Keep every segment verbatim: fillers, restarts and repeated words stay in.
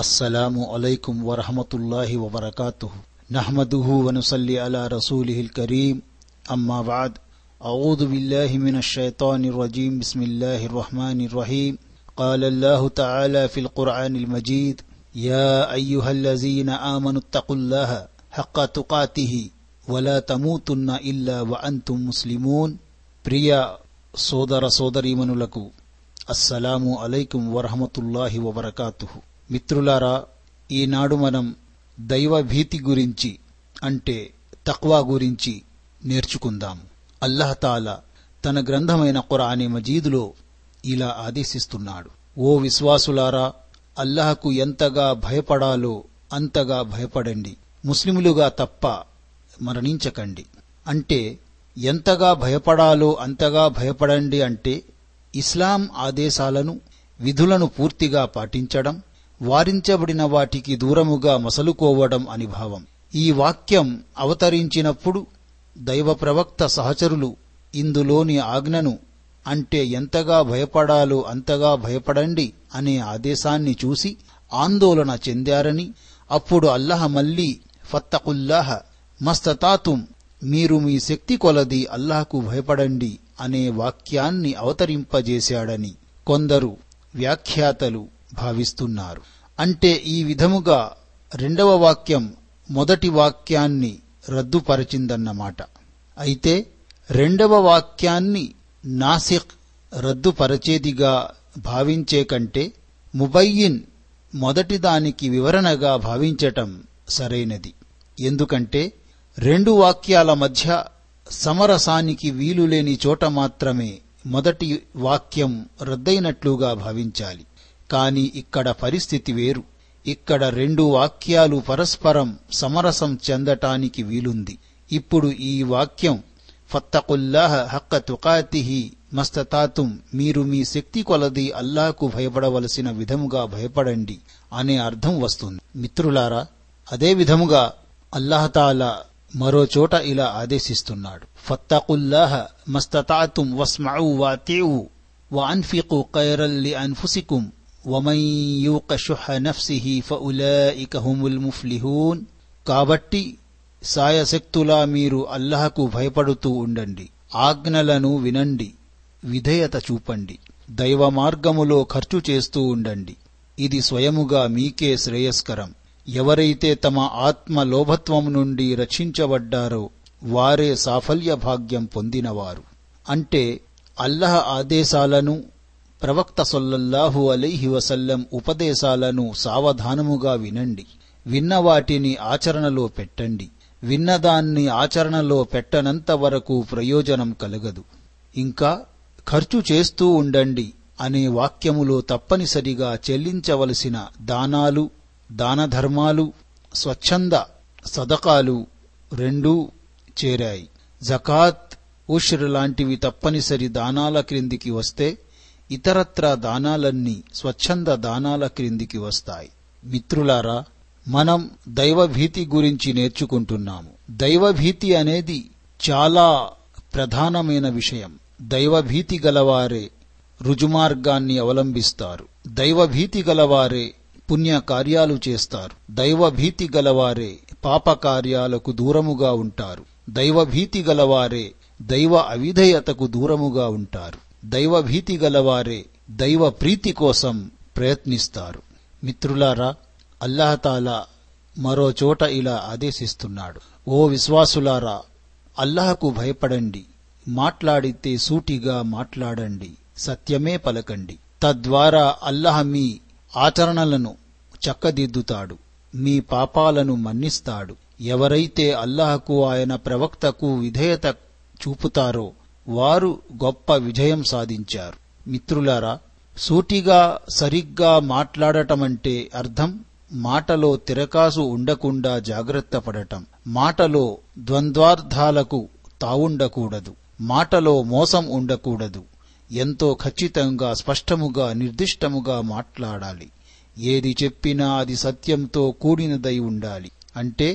అస్సలాము అలైకుం వరహమతుల్లాహి వబరకాతుహు. నహ్మదుహు వనుసల్లి అలా రసూలిహిల్ కరీం. అమ్మా బఅద్. అఊదు బిల్లాహి మినష్ షైతానిర్ రజీమ్. బిస్మిల్లాహిర్ రహ్మానిర్ రహీమ్. ఖాలల్లాహు తఆలా ఫిల్ ఖుర్ఆనిల్ మజీద్, యా అయ్యుహల్లజీన ఆమనుత్తఖుల్లాహ హక్క తుకాతిహి వలా తమూతున్న ఇల్లా వ అంతుం ముస్లిమూన్. ప్రియ సోదర సోదరీమణులకు అస్సలాము అలైకుం వరహమతుల్లాహి వబరకాతుహు. మిత్రులారా, ఈనాడు మనం దైవభీతి గురించి అంటే తఖ్వా గురించి నేర్చుకుందాం. అల్లాహ్ తఆలా తన గ్రంథమైన ఖురాన్ మజీదులో ఇలా ఆదేశిస్తున్నాడు: ఓ విశ్వాసులారా, అల్లాహకు ఎంతగా భయపడాలో అంతగా భయపడండి, ముస్లిములుగా తప్ప మరణించకండి. అంటే ఎంతగా భయపడాలో అంతగా భయపడండి అంటే ఇస్లాం ఆదేశాలను, విధులను పూర్తిగా పాటించడం, వారించబడిన వాటికి దూరముగా మసలుకోవడం అని భావం. ఈ వాక్యం అవతరించినప్పుడు దైవ ప్రవక్త సహచరులు ఇందులోని ఆజ్ఞను అంటే ఎంతగా భయపడాలో అంతగా భయపడండి అనే ఆదేశాన్ని చూసి ఆందోళన చెందారని, అప్పుడు అల్లాహ్ మళ్లీ ఫత్తకుల్లాహ మస్తతాతుం, మీరు మీ శక్తి కొలది అల్లాహకు భయపడండి అనే వాక్యాన్ని అవతరింపజేశాడని కొందరు వ్యాఖ్యాతలు భావిస్తున్నారు. అంటే ఈ విధముగా రెండవ వాక్యం మొదటి వాక్యాన్ని రద్దుపరచిందన్నమాట. అయితే రెండవ వాక్యాన్ని నాసిఖ్, రద్దుపరచేదిగా భావించే కంటే ముబయ్యిన్, మొదటిదానికి వివరణగా భావించటం సరైనది. ఎందుకంటే రెండు వాక్యాల మధ్య సమరసానికి వీలులేని చోట మాత్రమే మొదటి వాక్యం రద్దయినట్లుగా భావించాలి. కాని ఇక్కడ పరిస్థితి వేరు. ఇక్కడ రెండు వాక్యాలు పరస్పరం సమరసం చెందటానికి వీలుంది. ఇప్పుడు ఈ వాక్యం ఫత్తకుల్లాహ హక్క తుకాతిహి మస్తతాతుం, మీరు మీ శక్తి కొలది అల్లాహకు భయపడవలసిన విధముగా భయపడండి అనే అర్థం వస్తుంది. మిత్రులారా, అదే విధముగా అల్లాహ్ తఆలా మరోచోట ఇలా ఆదేశిస్తున్నాడు: ఫత్తకుల్లాహ మస్తతాతుం వస్మఅూ వాతిఉ వ అన్ఫికు ఖైరల్ లి అన్ఫుసికుం వమన్ యూక షుహ నఫ్సిహి ఫఉలాయిక హుముల్ ముఫ్లిహూన్. కాబట్టి సాయశక్తులా మీరు అల్లాహకు భయపడుతూ ఉండండి, ఆజ్ఞలను వినండి, విధేయత చూపండి, దైవ మార్గములో ఖర్చు చేస్తూ ఉండండి. ఇది స్వయముగా మీకే శ్రేయస్కరం. ఎవరైతే తమ ఆత్మ లోభత్వం నుండి రక్షించబడ్డారో వారే సాఫల్య భాగ్యం పొందినవారు. అంటే అల్లాహ్ ఆదేశాలను, ప్రవక్త సల్లల్లాహు అలైహి వసల్లం ఉపదేశాలను సావధానముగా వినండి. విన్న వాటిని ఆచరణలో పెట్టండి. విన్నదాన్ని ఆచరణలో పెట్టనంత వరకు ప్రయోజనం కలగదు. ఇంకా ఖర్చు చేస్తూ ఉండండి అనే వాక్యములో తప్పనిసరిగా చెల్లించవలసిన దానాలు, దానధర్మాలు, స్వచ్ఛంద సదకాలు రెండూ చేరాయి. జకాత్, ఉష్ర్ లాంటివి తప్పనిసరి దానాల క్రిందికి వస్తే ఇతరత్రా దానాలన్నీ స్వచ్ఛంద దానాల క్రిందికి వస్తాయి. మిత్రులారా, మనం దైవభీతి గురించి నేర్చుకుంటున్నాము. దైవభీతి అనేది చాలా ప్రధానమైన విషయం. దైవభీతి గలవారే రుజుమార్గాన్ని అవలంబిస్తారు. దైవభీతి గలవారే పుణ్య కార్యాలు చేస్తారు. దైవభీతి గలవారే పాప కార్యాలకు దూరముగా ఉంటారు. దైవభీతి గలవారే దైవ అవిధేయతకు దూరముగా ఉంటారు. దైవభీతి గలవారే దైవ ప్రీతి కోసం ప్రయత్నిస్తారు. మిత్రులారా, అల్లాహ్ తఆలా మరోచోట ఇలా ఆదేశిస్తున్నాడు: ఓ విశ్వాసులారా, అల్లాహకు భయపడండి, మాట్లాడితే సూటిగా మాట్లాడండి, సత్యమే పలకండి. తద్వారా అల్లాహ్ మీ ఆచరణలను చక్కదిద్దుతాడు, మీ పాపాలను మన్నిస్తాడు. ఎవరైతే అల్లాహకు, ఆయన ప్రవక్తకు విధేయత చూపుతారో వారు గొప్ప విజయం సాధించారు. మిత్రులారా, సూటిగా సరిగ్గా మాట్లాడటమంటే అర్థం మాటలో తిరకాసు ఉండకుండా జాగ్రత్త పడటం, మాటలో ద్వంద్వార్థాలకు తావుండకూడదు, మాటలో మోసం ఉండకూడదు. ఎంతో ఖచ్చితంగా, స్పష్టముగా, నిర్దిష్టముగా మాట్లాడాలి. ఏది చెప్పినా అది సత్యంతో కూడినదై ఉండాలి. అంటే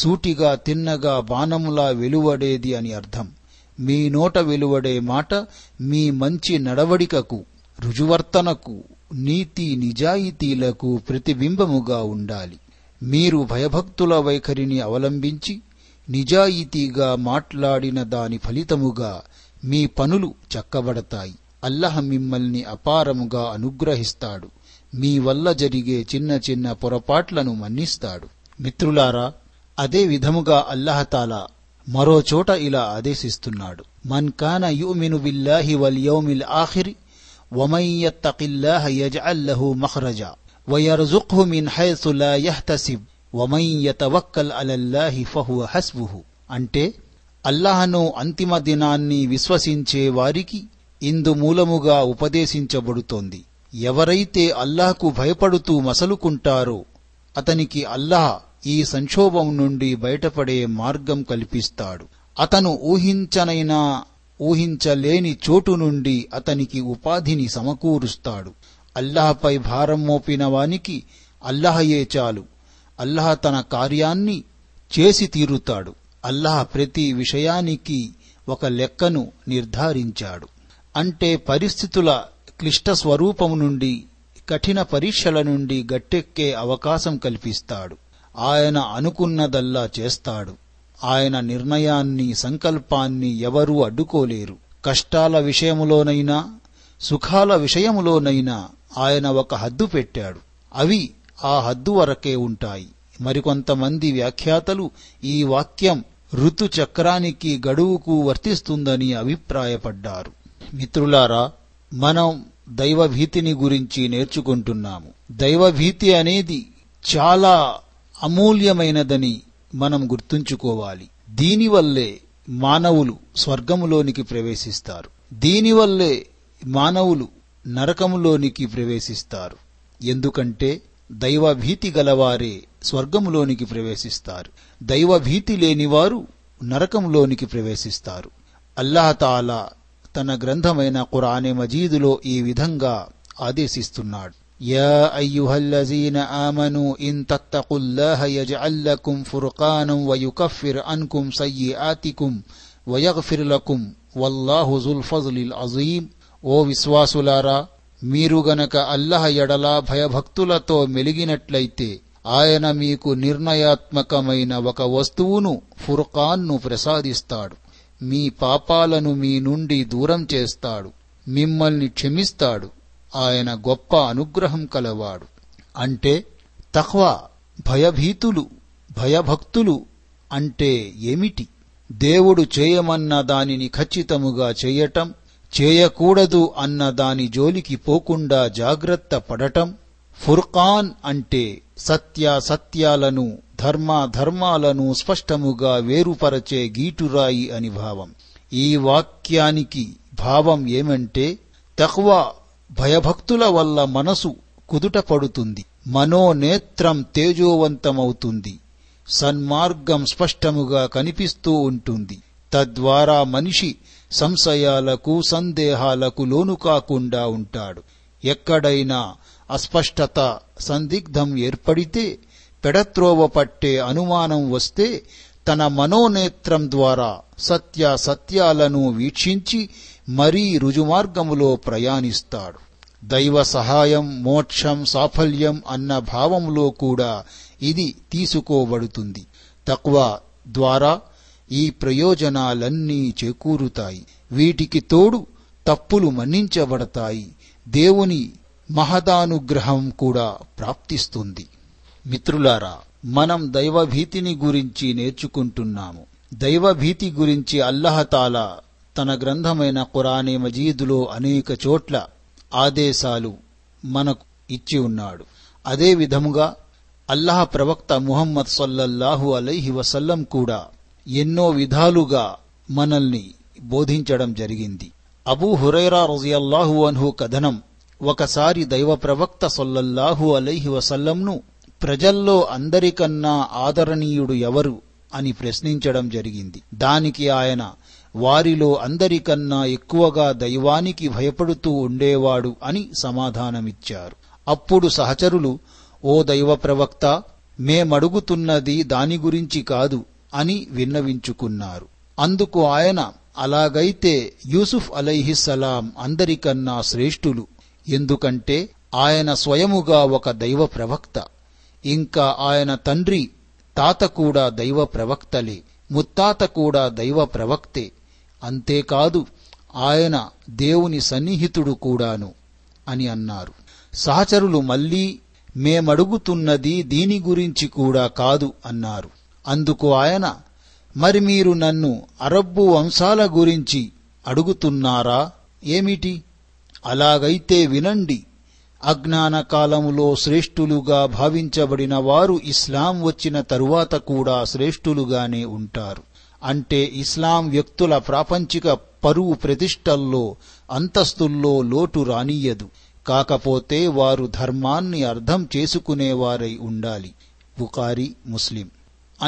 సూటిగా, తిన్నగా, బాణములా వెలువడేది అని అర్థం. మీ నోట వెలువడే మాట మీ మంచి నడవడికకు, రుజువర్తనకు, నీతి నిజాయితీలకు ప్రతిబింబముగా ఉండాలి. మీరు భయభక్తుల వైఖరిని అవలంబించి నిజాయితీగా మాట్లాడిన దాని ఫలితముగా మీ పనులు చక్కబడతాయి. అల్లాహ్ మిమ్మల్ని అపారముగా అనుగ్రహిస్తాడు. మీ వల్ల జరిగే చిన్న చిన్న పొరపాట్లను మన్నిస్తాడు. మిత్రులారా, అదే విధముగా అల్లాహ్ తాలా మరోచోట ఇలా ఆదేశిస్తున్నాడు, మన్ కాన యుమిను బిల్లాహి వల్ యౌమిల్ ఆఖిర్ వమన్ యత్తఖిల్లాహ యజ్అల్ లహు మఖ్రజా వయర్జుక్హు మిన్ హైసు లా యహ్తసిబ్ వమన్ యతవక్కల్ అలల్లాహి ఫహువ హస్బుహు. అంటే అల్లాహ్ను, అంతిమ దినాన్ని విశ్వసించే వారికి ఇందు మూలముగా ఉపదేశించబడుతోంది. ఎవరైతే అల్లాహ్కు భయపడుతూ మసలుకుంటారో అతనికి అల్లాహ్ ఈ సంక్షోభం నుండి బయటపడే మార్గం కల్పిస్తాడు. అతను ఊహించనైనా ఊహించలేని చోటు నుండి అతనికి ఉపాధిని సమకూరుస్తాడు. అల్లాహ్పై భారం మోపిన వానికి అల్లాహయే చాలు. అల్లాహ్ తన కార్యాన్ని చేసి తీరుతాడు. అల్లాహ్ ప్రతి విషయానికి ఒక లెక్కను నిర్ధారించాడు. అంటే పరిస్థితుల క్లిష్ట స్వరూపం నుండి, కఠిన పరీక్షల నుండి గట్టెక్కే అవకాశం కల్పిస్తాడు. ఆయన అనుకున్నదల్లా చేస్తాడు. ఆయన నిర్ణయాన్ని, సంకల్పాన్ని ఎవరూ అడ్డుకోలేరు. కష్టాల విషయములోనైనా సుఖాల విషయములోనైనా ఆయన ఒక హద్దు పెట్టాడు. అవి ఆ హద్దు వరకే ఉంటాయి. మరికొంతమంది వ్యాఖ్యాతలు ఈ వాక్యం ఋతు చక్రానికి, గడువుకు వర్తిస్తుందని అభిప్రాయపడ్డారు. మిత్రులారా, మనం దైవభీతిని గురించి నేర్చుకుంటున్నాము. దైవభీతి అనేది చాలా అమూల్యమైనదని మనం గుర్తుంచుకోవాలి. దీనివల్లే మానవులు స్వర్గములోనికి ప్రవేశిస్తారు. దీనివల్లే మానవులు నరకములోనికి ప్రవేశిస్తారు. ఎందుకంటే దైవభీతి గలవారే స్వర్గములోనికి ప్రవేశిస్తారు. దైవభీతి లేనివారు నరకంలోనికి ప్రవేశిస్తారు. అల్లాహ్ తాలా తన గ్రంథమైన ఖురాన్ మజీదులో ఈ విధంగా ఆదేశిస్తున్నాడు, యా అయ్యుహల్లజీన ఆమను ఇన్ తత్తఖుల్లాహ యజ్అల్ లకుం ఫుర్ఖానం వయుకఫిర్ అన్కుం సయ్యిఆతికుం వయగ్ఫిర్ లకుం వల్లాహు జుల్ ఫజ్లిల్ అజీమ్. ఓ విశ్వాసులారా, మీరు గనక అల్లాహ్ ఎడల భయభక్తులతో మెలిగినట్లయితే ఆయన మీకు నిర్ణయాత్మకమైన ఒక వస్తువును, ఫుర్ఖాన్ను ప్రసాదిస్తాడు. మీ పాపాలను మీ నుండి దూరం చేస్తాడు. మిమ్మల్ని క్షమిస్తాడు. ఆయన గొప్ప అనుగ్రహం కలవాడు. అంటే తఖ్వా, భయభీతులు, భయభక్తులు అంటే ఏమిటి? దేవుడు చేయమన్న దానిని ఖచ్చితముగా చేయటం, చేయకూడదు అన్న దాని జోలికి పోకుండా జాగ్రత్త పడటం. ఫుర్ఖాన్ అంటే సత్యాసత్యాలను, ధర్మాధర్మాలను స్పష్టముగా వేరుపరచే గీటురాయి అని భావం. ఈ వాక్యానికి భావం ఏమంటే, తఖ్వా, భయభక్తుల వల్ల మనసు కుదుట పడుతుంది, మనోనేత్రం తేజోవంతమవుతుంది, సన్మార్గం స్పష్టముగా కనిపిస్తూ ఉంటుంది. తద్వారా మనిషి సంశయాలకు, సందేహాలకు లోను కాకుండా ఉంటాడు. ఎక్కడైనా అస్పష్టత, సందిగ్ధం ఏర్పడితే, పెడత్రోవ పట్టే అనుమానం వస్తే, తన మనోనేత్రం ద్వారా సత్యాసత్యాలను వీక్షించి మరీ రుజుమార్గములో ప్రయాణిస్తాడు. దైవ సహాయం, మోక్షం, సాఫల్యం అన్న భావంలో కూడా ఇది తీసుకోబడుతుంది. తఖ్వా ద్వారా ఈ ప్రయోజనాలన్నీ చేకూరుతాయి. వీటికి తోడు తప్పులు మన్నించబడతాయి. దేవుని మహదానుగ్రహం కూడా ప్రాప్తిస్తుంది. మిత్రులారా, మనం దైవభీతిని గురించి నేర్చుకుంటున్నాము. దైవభీతి గురించి అల్లాహ్ తాలా తన గ్రంథమైన ఖురాన్ మజీదులో అనేక చోట్ల ఆదేశాలు మనకు ఇచ్చి ఉన్నాడు. అదే విధముగా అల్లాహ్ ప్రవక్త ముహమ్మద్ సల్లల్లాహు అలైహి వసల్లం కూడా ఎన్నో విధాలుగా మనల్ని బోధించడం జరిగింది. అబూ హురైరా రజియల్లాహు అన్హు కథనం, ఒకసారి దైవ ప్రవక్త సల్లల్లాహు అలైహి వసల్లంను ప్రజల్లో అందరికన్నా ఆదరణీయుడు ఎవరు అని ప్రశ్నించడం జరిగింది. దానికి ఆయన, వారిలో అందరికన్నా ఎక్కువగా దైవానికి భయపడుతూ ఉండేవాడు అని సమాధానమిచ్చారు. అప్పుడు సహచరులు, ఓ దైవ ప్రవక్త, మేమడుగుతున్నది దాని గురించి కాదు అని విన్నవించుకున్నారు. అందుకు ఆయన, అలాగైతే యూసుఫ్ అలైహిస్సలాం అందరికన్నా శ్రేష్ఠులు. ఎందుకంటే ఆయన స్వయముగా ఒక దైవ ప్రవక్త. ఇంకా ఆయన తండ్రి తాత కూడా దైవ ప్రవక్తలే, ముత్తాత కూడా దైవ ప్రవక్తే. అంతేకాదు ఆయన దేవుని సన్నిహితుడు కూడాను అని అన్నారు. సహచరులు మళ్లీ మేమడుగుతున్నది దీని గురించి కూడా కాదు అన్నారు. అందుకు ఆయన, మరి మీరు నన్ను అరబ్బు వంశాల గురించి అడుగుతున్నారా ఏమిటి? అలాగైతే వినండి, అజ్ఞాన కాలములో శ్రేష్ఠులుగా భావించబడిన వారు ఇస్లాం వచ్చిన తరువాత కూడా శ్రేష్ఠులుగానే ఉంటారు. అంటే ఇస్లాం వ్యక్తుల ప్రాపంచిక పరువు ప్రతిష్టల్లో అంతస్తుల్లో లోటు రానియ్యదు. కాకపోతే వారు ధర్మాన్ని అర్థం చేసుకునేవారై ఉండాలి. బుఖారీ, ముస్లిం.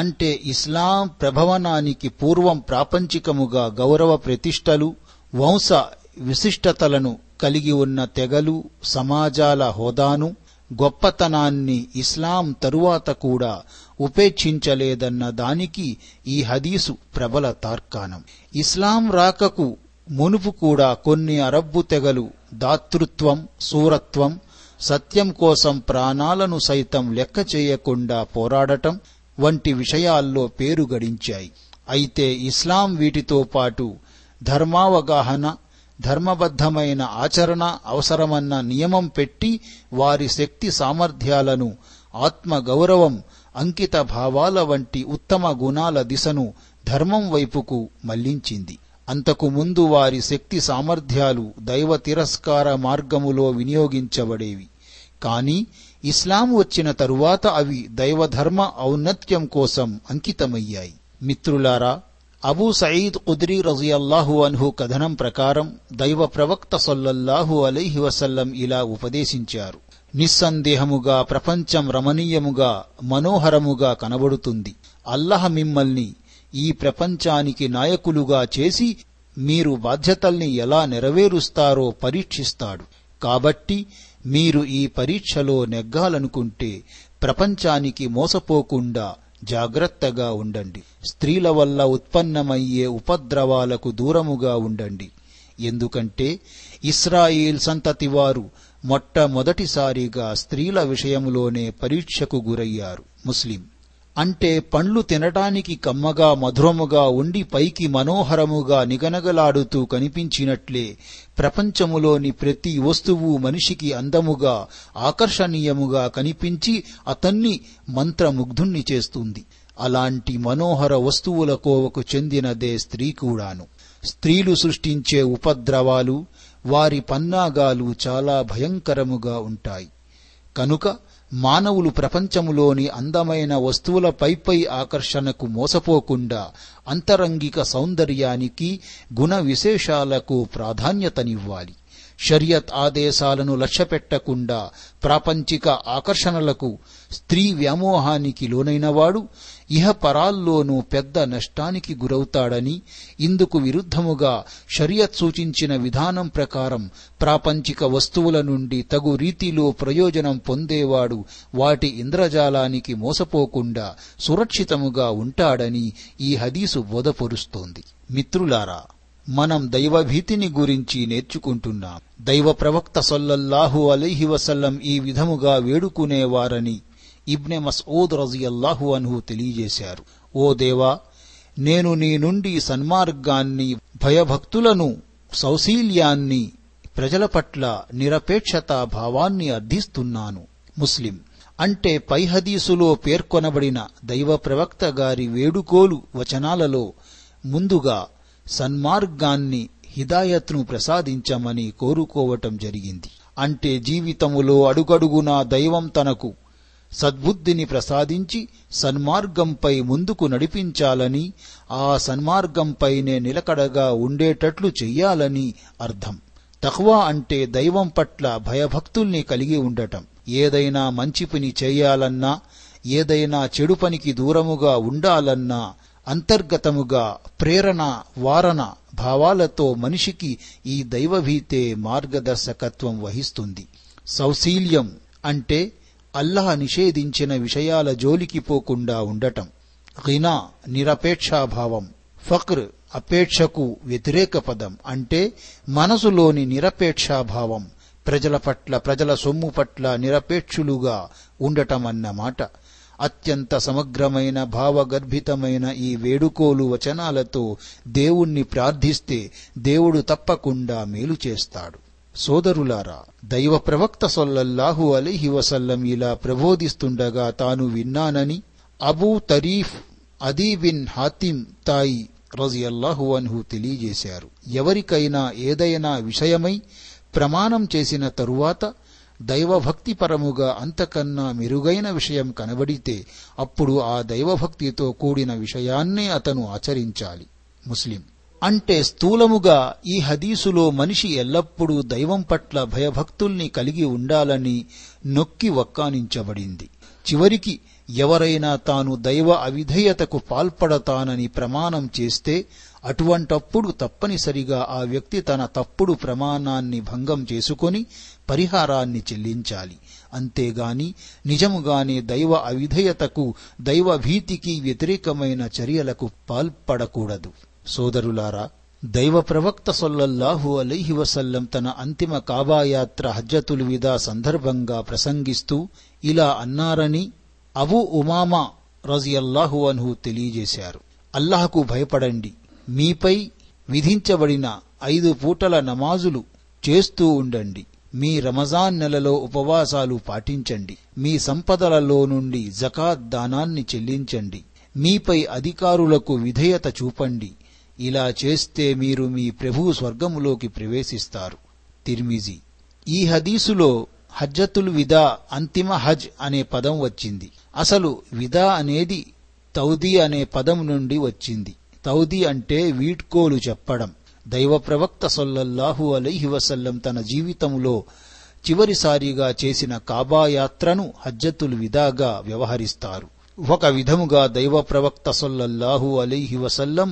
అంటే ఇస్లాం ప్రభవనానికి పూర్వం ప్రాపంచికముగా గౌరవ ప్రతిష్టలు, వంశ విశిష్టతలను కలిగి ఉన్న తెగలు, సమాజాల హోదాను, గొప్పతనాన్ని ఇస్లాం తరువాత కూడా ఉపేక్షించలేదన్న దానికి ఈ హదీసు ప్రబల తార్కాణం. ఇస్లాం రాకకు మునుపు కూడా కొన్ని అరబ్బు తెగలు దాతృత్వం, సూరత్వం, సత్యం కోసం ప్రాణాలను సైతం లెక్క చేయకుండా పోరాడటం వంటి విషయాల్లో పేరు గడించాయి. అయితే ఇస్లాం వీటితో పాటు ధర్మావగాహన, ధర్మబద్ధమైన ఆచరణ అవసరమన్న నియమం పెట్టి వారి శక్తి సామర్థ్యాలను, ఆత్మగౌరవం, అంకిత భావాల వంటి ఉత్తమ గుణాల దిశను ధర్మం వైపుకు మళ్లించింది. అంతకుముందు వారి శక్తి సామర్థ్యాలు దైవ తిరస్కార మార్గములో వినియోగించబడేవి. కాని ఇస్లాం వచ్చిన తరువాత అవి దైవధర్మ ఔన్నత్యం కోసం అంకితమయ్యాయి. మిత్రులారా, అబూ సయీద్ ఖుద్రీ రజియల్లాహు అన్హు కథనం ప్రకారం దైవ ప్రవక్త సల్లల్లాహు అలైహి వసల్లం ఇలా ఉపదేశించారు. నిస్సందేహముగా ప్రపంచం రమణీయముగా, మనోహరముగా కనబడుతుంది. అల్లాహ్ మిమ్మల్ని ఈ ప్రపంచానికి నాయకులుగా చేసి మీరు బాధ్యతల్ని ఎలా నెరవేరుస్తారో పరీక్షిస్తాడు. కాబట్టి మీరు ఈ పరీక్షలో నెగ్గాలనుకుంటే ప్రపంచానికి మోసపోకుండా జాగ్రత్తగా ఉండండి. స్త్రీల వల్ల ఉత్పన్నమయ్యే ఉపద్రవాలకు దూరముగా ఉండండి. ఎందుకంటే ఇస్రాయేల్ సంతతి వారు మొట్టమొదటిసారిగా స్త్రీల విషయంలోనే పరీక్షకు గురయ్యారు. ముస్లిం. అంటే పండ్లు తినటానికి కమ్మగా మధురముగా ఉండి పైకి మనోహరముగా నిగనగలాడుతూ కనిపించినట్లే ప్రపంచములోని ప్రతి వస్తువు మనిషికి అందముగా, ఆకర్షణీయముగా కనిపించి అతన్ని మంత్రముగ్ధుణ్ణి చేస్తుంది. అలాంటి మనోహర వస్తువుల కోవకు చెందినదే స్త్రీ కూడాను. స్త్రీలు సృష్టించే ఉపద్రవాలు, వారి పన్నాగాలు చాలా భయంకరముగా ఉంటాయి. కనుక మానవులు ప్రపంచములోని అందమైన వస్తువులపైపై ఆకర్షణకు మోసపోకుండా అంతరంగిక సౌందర్యానికి, గుణ విశేషాలకు ప్రాధాన్యతనివ్వాలి. షరియత్ ఆదేశాలను లక్ష్యపెట్టకుండా ప్రాపంచిక ఆకర్షణలకు, స్త్రీ వ్యామోహానికి లోనైనవాడు ఇహపరాల్లోనూ పెద్ద నష్టానికి గురవుతాడని, ఇందుకు విరుద్ధముగా షరియత్ సూచించిన విధానం ప్రకారం ప్రాపంచిక వస్తువుల నుండి తగు రీతిలో ప్రయోజనం పొందేవాడు వాటి ఇంద్రజాలానికి మోసపోకుండా సురక్షితముగా ఉంటాడని ఈ హదీసు బోధపరుస్తోంది. మిత్రులారా, మనం దైవభీతిని గురించి నేర్చుకుంటున్నాం. దైవ ప్రవక్త సల్లల్లాహు అలైహి వసల్లం ఈ విధముగా వేడుకునేవారని ఇబ్నె మస్ఊద్ రజియల్లాహు అన్హు తెలియజేశారు. ఓ దేవా, నేను నీ నుండి సన్మార్గాన్ని, భయభక్తులను, సౌశీల్యాన్ని, ప్రజల పట్ల నిరపేక్షత భావాన్ని అర్థిస్తున్నాను. ముస్లిం. అంటే పై హదీసులో పేర్కొనబడిన దైవ ప్రవక్త గారి వేడుకోలు వచనాలలో ముందుగా సన్మార్గాన్ని, హిదాయత్ను ప్రసాదించమని కోరుకోవటం జరిగింది. అంటే జీవితములో అడుగడుగునా దైవం తనకు సద్బుద్ధిని ప్రసాదించి సన్మార్గంపై ముందుకు నడిపించాలని, ఆ సన్మార్గంపైనే నిలకడగా ఉండేటట్లు చెయ్యాలని అర్థం. తఖ్వా అంటే దైవం పట్ల భయభక్తుల్ని కలిగి ఉండటం. ఏదైనా మంచి పని చేయాలన్నా, ఏదైనా చెడు పనికి దూరముగా ఉండాలన్నా అంతర్గతముగా ప్రేరణ, వారణ భావాలతో మనిషికి ఈ దైవభీతే మార్గదర్శకత్వం వహిస్తుంది. సౌశీల్యం అంటే అల్లాహ్ నిషేధించిన విషయాల జోలికి పోకుండా ఉండటం. ఘినా నిరపేక్షాభావం. ఫక్ర్ అపేక్షకు వ్యతిరేక పదం. అంటే మనసులోని నిరపేక్షాభావం, ప్రజల పట్ల, ప్రజల సొమ్ము పట్ల నిరపేక్షులుగా ఉండటమన్నమాట. అత్యంత సమగ్రమైన భావగర్భితమైన ఈ వేడుకోలు వచనాలతో దేవుణ్ణి ప్రార్థిస్తే దేవుడు తప్పకుండా మేలు చేస్తాడు. సోదరులారా, దైవ ప్రవక్త సల్లల్లాహు అలైహి వసల్లం ఇలా ప్రబోధిస్తుండగా తాను విన్నానని అబూ తరీఫ్ అదీ బిన్ హాతిమ్ తాయి రజియల్లాహు అన్హు తెలియజేశారు. ఎవరికైనా ఏదైనా విషయమై ప్రమాణం చేసిన తరువాత దైవభక్తిపరముగా అంతకన్నా మెరుగైన విషయం కనబడితే అప్పుడు ఆ దైవభక్తితో కూడిన విషయాన్నే అతను ఆచరించాలి. ముస్లిం. అంటే స్థూలముగా ఈ హదీసులో మనిషి ఎల్లప్పుడూ దైవం పట్ల భయభక్తుల్ని కలిగి ఉండాలని నొక్కి వక్కానించబడింది. చివరికి ఎవరైనా తాను దైవ అవిధేయతకు పాల్పడతానని ప్రమాణం చేస్తే అటువంటప్పుడు తప్పనిసరిగా ఆ వ్యక్తి తన తప్పుడు ప్రమాణాన్ని భంగం చేసుకొని పరిహారాన్ని చెల్లించాలి. అంతేగాని నిజముగానే దైవ అవిధేయతకు, దైవభీతికి వ్యతిరేకమైన చర్యలకు పాల్పడకూడదు. సోదరులారా, దైవ ప్రవక్త సల్లల్లాహు అలైహి వసల్లం తన అంతిమ కాబాయాత్ర హజ్జతుల్ విదా సందర్భంగా ప్రసంగిస్తూ ఇలా అన్నారని అబూ ఉమామా రజియల్లాహు అన్హు తెలియజేశారు. అల్లాహకు భయపడండి, మీపై విధించబడిన ఐదు పూటల నమాజులు చేస్తూ ఉండండి, మీ రమజాన్ నెలలో ఉపవాసాలు పాటించండి, మీ సంపదలలో నుండి జకాత్ దానాన్ని చెల్లించండి, మీపై అధికారులకు విధేయత చూపండి. ఇలా చేస్తే మీరు మీ ప్రభువు స్వర్గములోకి ప్రవేశిస్తారు. తిర్మిజీ. ఈ హదీసులో హజ్జతుల్ విదా, అంతిమ హజ్ అనే పదం వచ్చింది. అసలు విదా అనేది తౌదీ అనే పదం నుండి వచ్చింది. తౌదీ అంటే వీడ్కోలు చెప్పడం. దైవ ప్రవక్త సల్లల్లాహు అలైహి వసల్లం తన జీవితంలో చివరిసారిగా చేసిన కాబాయాత్రను హజ్జతుల్ విదాగా వ్యవహరిస్తారు. ఒక విధముగా దైవ ప్రవక్త సల్లల్లాహు అలైహి వసల్లం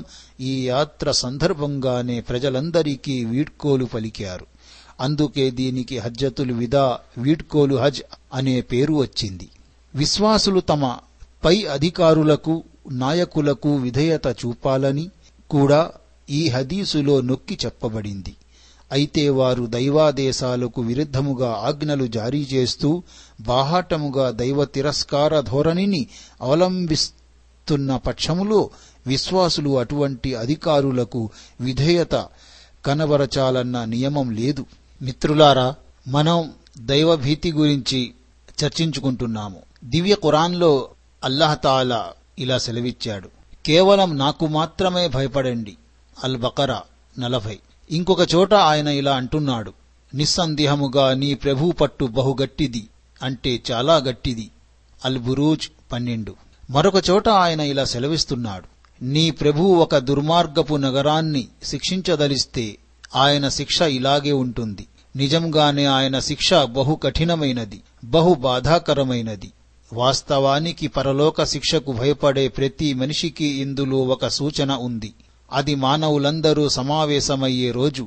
ఈ యాత్ర సందర్భంగానే ప్రజలందరికీ వీడ్కోలు పలికారు. అందుకే దీనికి హజ్జతుల్ విదా, వీడ్కోలు హజ్ అనే పేరు వచ్చింది. విశ్వాసులు తమ పై అధికారులకు, నాయకులకు విధేయత చూపాలని కూడా ఈ హదీసులో నొక్కి చెప్పబడింది. అయితే వారు దైవాదేశాలకు విరుద్ధముగా ఆజ్ఞలు జారీ చేస్తూ బాహాటముగా దైవ తిరస్కార ధోరణిని అవలంబిస్తున్న పక్షములో విశ్వాసులు అటువంటి అధికారులకు విధేయత కనబరచాలన్న నియమం లేదు. మిత్రులారా, మనం దైవభీతి గురించి చర్చించుకుంటున్నాము. దివ్య ఖురాన్లో అల్లాహ్ తాలా ఇలా సెలవిచ్చాడు, కేవలం నాకు మాత్రమే భయపడండి. అల్ బకరా నలభై. ఇంకొక చోట ఆయన ఇలా అంటున్నాడు, నిస్సందేహముగా నీ ప్రభు పట్టు బహుగట్టిది, అంటే చాలా గట్టిది. అల్ బురూజ్ పన్నెండు. మరొక చోట ఆయన ఇలా సెలవిస్తున్నాడు, నీ ప్రభు ఒక దుర్మార్గపు నగరాన్ని శిక్షించదలిస్తే ఆయన శిక్ష ఇలాగే ఉంటుంది. నిజంగానే ఆయన శిక్ష బహు కఠినమైనది, బహు బాధాకరమైనది. వాస్తవానికి పరలోక శిక్షకు భయపడే ప్రతి మనిషికి ఇందులో ఒక సూచన ఉంది. అది మానవులందరూ సమావేశమయ్యే రోజు.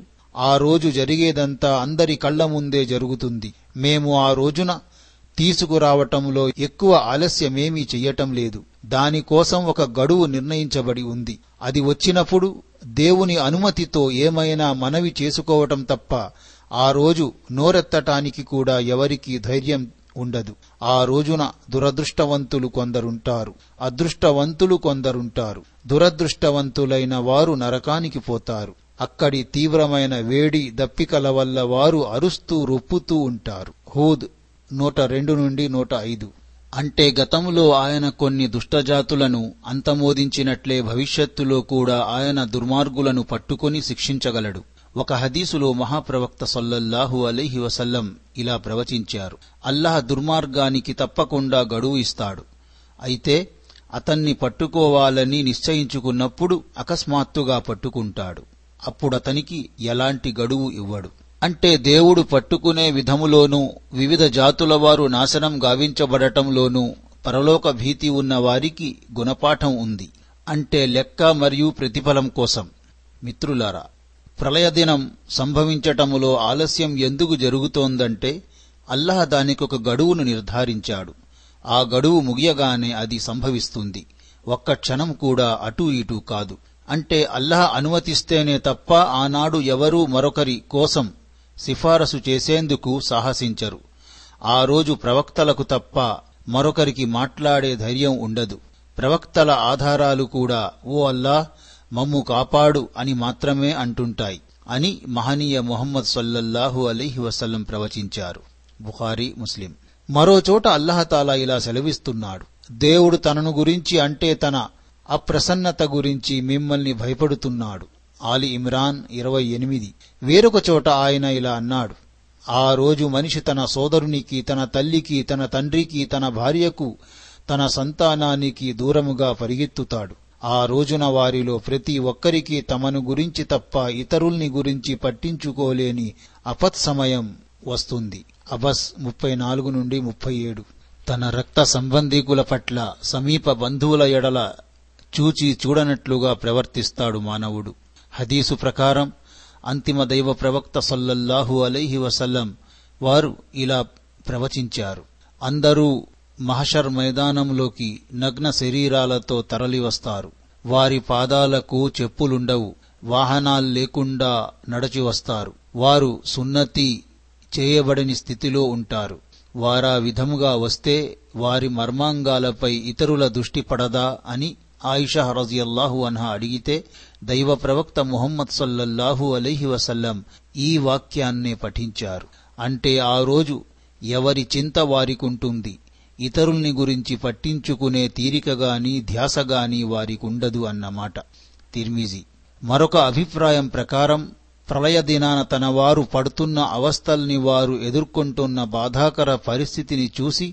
ఆ రోజు జరిగేదంతా అందరి కళ్ల ముందే జరుగుతుంది. మేము ఆ రోజున తీసుకురావటంలో ఎక్కువ ఆలస్యమేమీ చెయ్యటం లేదు. దానికోసం ఒక గడువు నిర్ణయించబడి ఉంది. అది వచ్చినప్పుడు దేవుని అనుమతితో ఏమైనా మనవి చేసుకోవటం తప్ప ఆ రోజు నోరెత్తటానికి కూడా ఎవరికీ ధైర్యం ఉండదు. ఆ రోజున దురదృష్టవంతులు కొందరుంటారు, అదృష్టవంతులు కొందరుంటారు. దురదృష్టవంతులైన వారు నరకానికి పోతారు. అక్కడి తీవ్రమైన వేడి, దప్పికల వల్ల వారు అరుస్తూ రొప్పుతూ ఉంటారు. హూద్ నూట రెండు నుండి నూట ఐదు. అంటే గతంలో ఆయన కొన్ని దుష్టజాతులను అంతమోదించినట్లే భవిష్యత్తులో కూడా ఆయన దుర్మార్గులను పట్టుకొని శిక్షించగలడు. ఒక హదీసులో మహాప్రవక్త సల్లల్లాహు అలైహి వసల్లం ఇలా ప్రవచించారు, అల్లాహ్ దుర్మార్గానికి తప్పకుండా గడువు ఇస్తాడు. అయితే అతన్ని పట్టుకోవాలని నిశ్చయించుకున్నప్పుడు అకస్మాత్తుగా పట్టుకుంటాడు. అప్పుడతనికి ఎలాంటి గడువు ఇవ్వడు. అంటే దేవుడు పట్టుకునే విధములోనూ, వివిధ జాతుల వారు నాశనం గావించబడటంలోనూ పరలోక భీతి ఉన్న వారికి గుణపాఠం ఉంది. అంటే లెక్క మరియు ప్రతిఫలం కోసం. మిత్రులారా, ప్రళయదినం సంభవించటములో ఆలస్యం ఎందుకు జరుగుతోందంటే అల్లాహ్ దానికొక గడువును నిర్ధారించాడు. ఆ గడువు ముగియగానే అది సంభవిస్తుంది. ఒక్క క్షణం కూడా అటూ ఇటూ కాదు. అంటే అల్లాహ్ అనుమతిస్తేనే తప్ప ఆనాడు ఎవరూ మరొకరి కోసం సిఫారసు చేసేందుకు సాహసించరు. ఆ రోజు ప్రవక్తలకు తప్ప మరొకరికి మాట్లాడే ధైర్యం ఉండదు. ప్రవక్తల ఆధారాలు కూడా ఓ అల్లా మమ్ము కాపాడు అని మాత్రమే అంటుంటాయి అని మహనీయ ముహమ్మద్ సల్లల్లాహు అలైహి వసల్లం ప్రవచించారు. బుఖారీ, ముస్లిం. మరోచోట అల్లహతాలా ఇలా సెలవిస్తున్నాడు, దేవుడు తనను గురించి అంటే తన అప్రసన్నత గురించి మిమ్మల్ని భయపడుతున్నాడు. ఆలి ఇమ్రాన్ ఇరవై ఎనిమిది. వేరొక చోట ఆయన ఇలా అన్నాడు, ఆ రోజు మనిషి తన సోదరునికి, తన తల్లికి, తన తండ్రికి, తన భార్యకు, తన సంతానానికి దూరముగా పరిగెత్తుతాడు. ఆ రోజున వారిలో ప్రతి ఒక్కరికి తమను గురించి తప్ప ఇతరుల్ని గురించి పట్టించుకోలేని అపత్సమయం వస్తుంది. అబస్ ముప్పై నాలుగు నుండి ముప్పై ఏడు. తన రక్త సంబంధీకుల పట్ల, సమీప బంధువుల ఎడల చూచి చూడనట్లుగా ప్రవర్తిస్తాడు మానవుడు. హదీసు ప్రకారం అంతిమ దైవ ప్రవక్త సల్లల్లాహు అలైహి వసల్లం వారు ఇలా ప్రవచించారు, అందరూ మహషర్ మైదానంలోకి నగ్న శరీరాలతో తరలివస్తారు. వారి పాదాలకు చెప్పులుండవు, వాహనాల్లేకుండా నడచివస్తారు. వారు సున్నతి చేయబడిన స్థితిలో ఉంటారు. వారా విధముగా వస్తే వారి మర్మాంగాలపై ఇతరుల దృష్టి పడదా అని ఆయిషా రజియల్లాహు అన్హా అడిగితే, దైవ ప్రవక్త ముహమ్మద్ సల్లల్లాహు అలైహి వసల్లం ఈ వాక్యాన్నే పఠించారు. అంటే ఆ రోజు ఎవరి చింత వారికుంటుంది, ఇతరుల్ని గురించి పట్టించుకునే తీరికగాని ధ్యాసగాని వారికుండదు అన్నమాట. తిర్మిజీ. మరొక అభిప్రాయం ప్రకారం ప్రళయ దినాన తన వారు పడుతున్న అవస్థల్ని, వారు ఎదుర్కొంటున్న బాధాకర పరిస్థితిని చూసి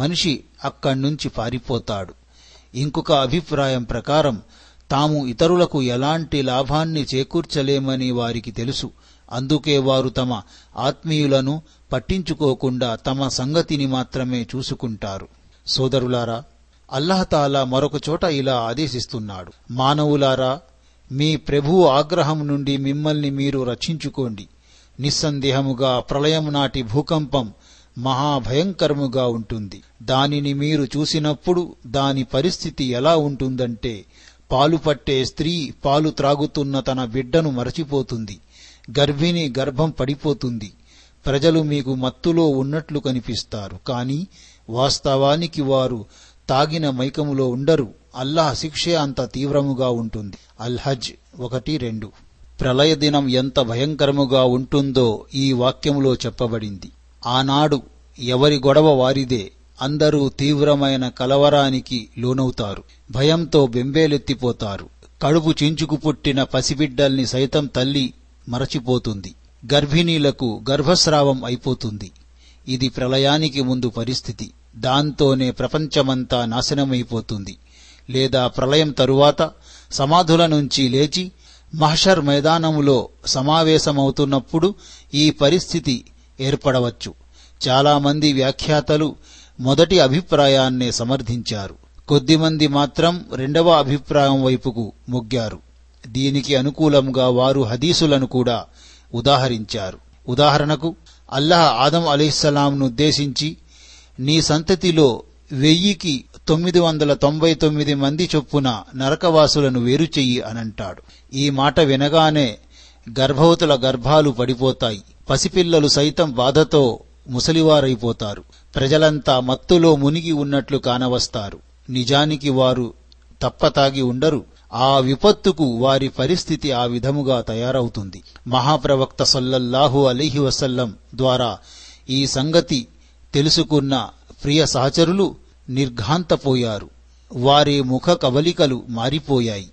మనిషి అక్కడ్నుంచి పారిపోతాడు. ఇంకొక అభిప్రాయం ప్రకారం తాము ఇతరులకు ఎలాంటి లాభాన్ని చేకూర్చలేమని వారికి తెలుసు. అందుకే వారు తమ ఆత్మీయులను పట్టించుకోకుండా తమ సంగతిని మాత్రమే చూసుకుంటారు. సోదరులారా, అల్లాహ్తాలా మరొక చోట ఇలా ఆదేశిస్తున్నాడు, మానవులారా, మీ ప్రభువు ఆగ్రహం నుండి మిమ్మల్ని మీరు రక్షించుకోండి. నిస్సందేహముగా ప్రళయం నాటి భూకంపం మహాభయంకరముగా ఉంటుంది. దానిని మీరు చూసినప్పుడు దాని పరిస్థితి ఎలా ఉంటుందంటే, పాలుపట్టే స్త్రీ పాలు త్రాగుతున్న తన బిడ్డను మరచిపోతుంది, గర్భిణి గర్భం పడిపోతుంది. ప్రజలు మీకు మత్తులో ఉన్నట్లు కనిపిస్తారు, కాని వాస్తవానికి వారు తాగిన మైకములో ఉండరు. అల్లాహ్ శిక్షే అంత తీవ్రముగా ఉంటుంది. అల్హజ్ ఒకటి రెండు. ప్రళయ దినం ఎంత భయంకరముగా ఉంటుందో ఈ వాక్యములో చెప్పబడింది. ఆనాడు ఎవరి గొడవ వారిదే, అందరూ తీవ్రమైన కలవరానికి లోనవుతారు, భయంతో బెంబేలెత్తిపోతారు. కడుపు చించుకు పుట్టిన పసిబిడ్డల్ని సైతం తల్లి మరచిపోతుంది, గర్భిణీలకు గర్భస్రావం అయిపోతుంది. ఇది ప్రళయానికి ముందు పరిస్థితి. దాంతోనే ప్రపంచమంతా నాశనమైపోతుంది. లేదా ప్రళయం తరువాత సమాధుల నుంచి లేచి మహషర్ మైదానములో సమావేశమవుతున్నప్పుడు ఈ పరిస్థితి ఏర్పడవచ్చు. చాలామంది వ్యాఖ్యాతలు మొదటి అభిప్రాయాన్నే సమర్థించారు, కొద్దిమంది మాత్రం రెండవ అభిప్రాయం వైపుకు మొగ్గారు. దీనికి అనుకూలంగా వారు హదీసులను కూడా ఉదాహరించారు. ఉదాహరణకు, అల్లాహ్ ఆదం అలైహిస్సలాంనుద్దేశించి, నీ సంతతిలో వెయ్యికి తొమ్మిది వందల తొంభై తొమ్మిది మంది చొప్పున నరకవాసులను వేరు చెయ్యి అనంటాడు. ఈ మాట వినగానే గర్భవతుల గర్భాలు పడిపోతాయి, పసిపిల్లలు సైతం బాధతో ముసలివారైపోతారు, ప్రజలంతా మత్తులో మునిగి ఉన్నట్లు కానవస్తారు. నిజానికి వారు తప్పతాగి ఉండరు. ఆ విపత్తుకు వారి పరిస్థితి ఆ విధముగా తయారవుతుంది. మహాప్రవక్త సల్లల్లాహు అలైహి వసల్లం ద్వారా ఈ సంగతి తెలుసుకున్న ప్రియ సహచరులు నిర్ఘాంతపోయారు, వారి ముఖ కవలికలు మారిపోయాయి.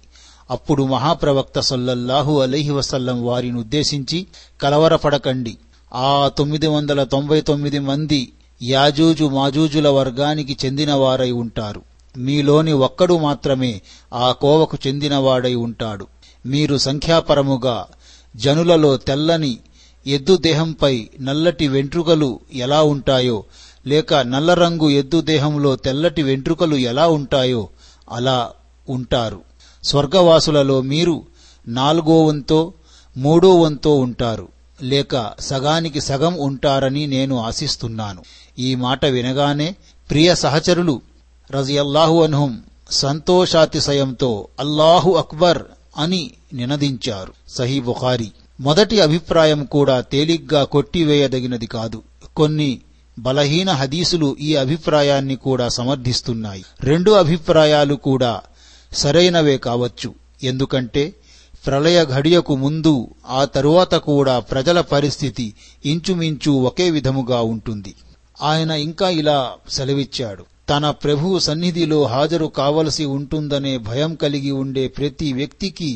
అప్పుడు మహాప్రవక్త సల్లల్లాహు అలైహి వసల్లం వారిని ఉద్దేశించి, కలవరపడకండి, ఆ తొమ్మిది వందల తొంభై తొమ్మిది మంది యాజూజు మాజూజుల వర్గానికి చెందినవారై ఉంటారు. మీలోని ఒక్కడు మాత్రమే ఆ కోవకు చెందినవాడై ఉంటాడు. మీరు సంఖ్యాపరముగా జనులలో తెల్లని ఎద్దు దేహంపై నల్లటి వెంట్రుకలు ఎలా ఉంటాయో, లేక నల్ల రంగు ఎద్దు దేహంలో తెల్లటి వెంట్రుకలు ఎలా ఉంటాయో అలా ఉంటారు. స్వర్గవాసులలో మీరు నాలుగో వంతో మూడో వంతో ఉంటారు, లేక సగానికి సగం ఉంటారని నేను ఆశిస్తున్నాను. ఈ మాట వినగానే ప్రియ సహచరులు రజియల్లాహు అన్హుం సంతోషాతిశయంతో అల్లాహు అక్బర్ అని నినదించారు. సహీ బుఖారీ. మొదటి అభిప్రాయం కూడా తేలిగ్గా కొట్టివేయదగినది కాదు. కొన్ని బలహీన హదీసులు ఈ అభిప్రాయాన్ని కూడా సమర్థిస్తున్నాయి. రెండు అభిప్రాయాలు కూడా సరైనవే కావచ్చు. ఎందుకంటే ప్రళయ ఘడియకు ముందు ఆ తరువాత కూడా ప్రజల పరిస్థితి ఇంచుమించు ఒకే విధముగా ఉంటుంది. ఆయన ఇంకా ఇలా సెలవిచ్చాడు, తన ప్రభువు సన్నిధిలో హాజరు కావలసి ఉంటుందనే భయం కలిగి ఉండే ప్రతి వ్యక్తికి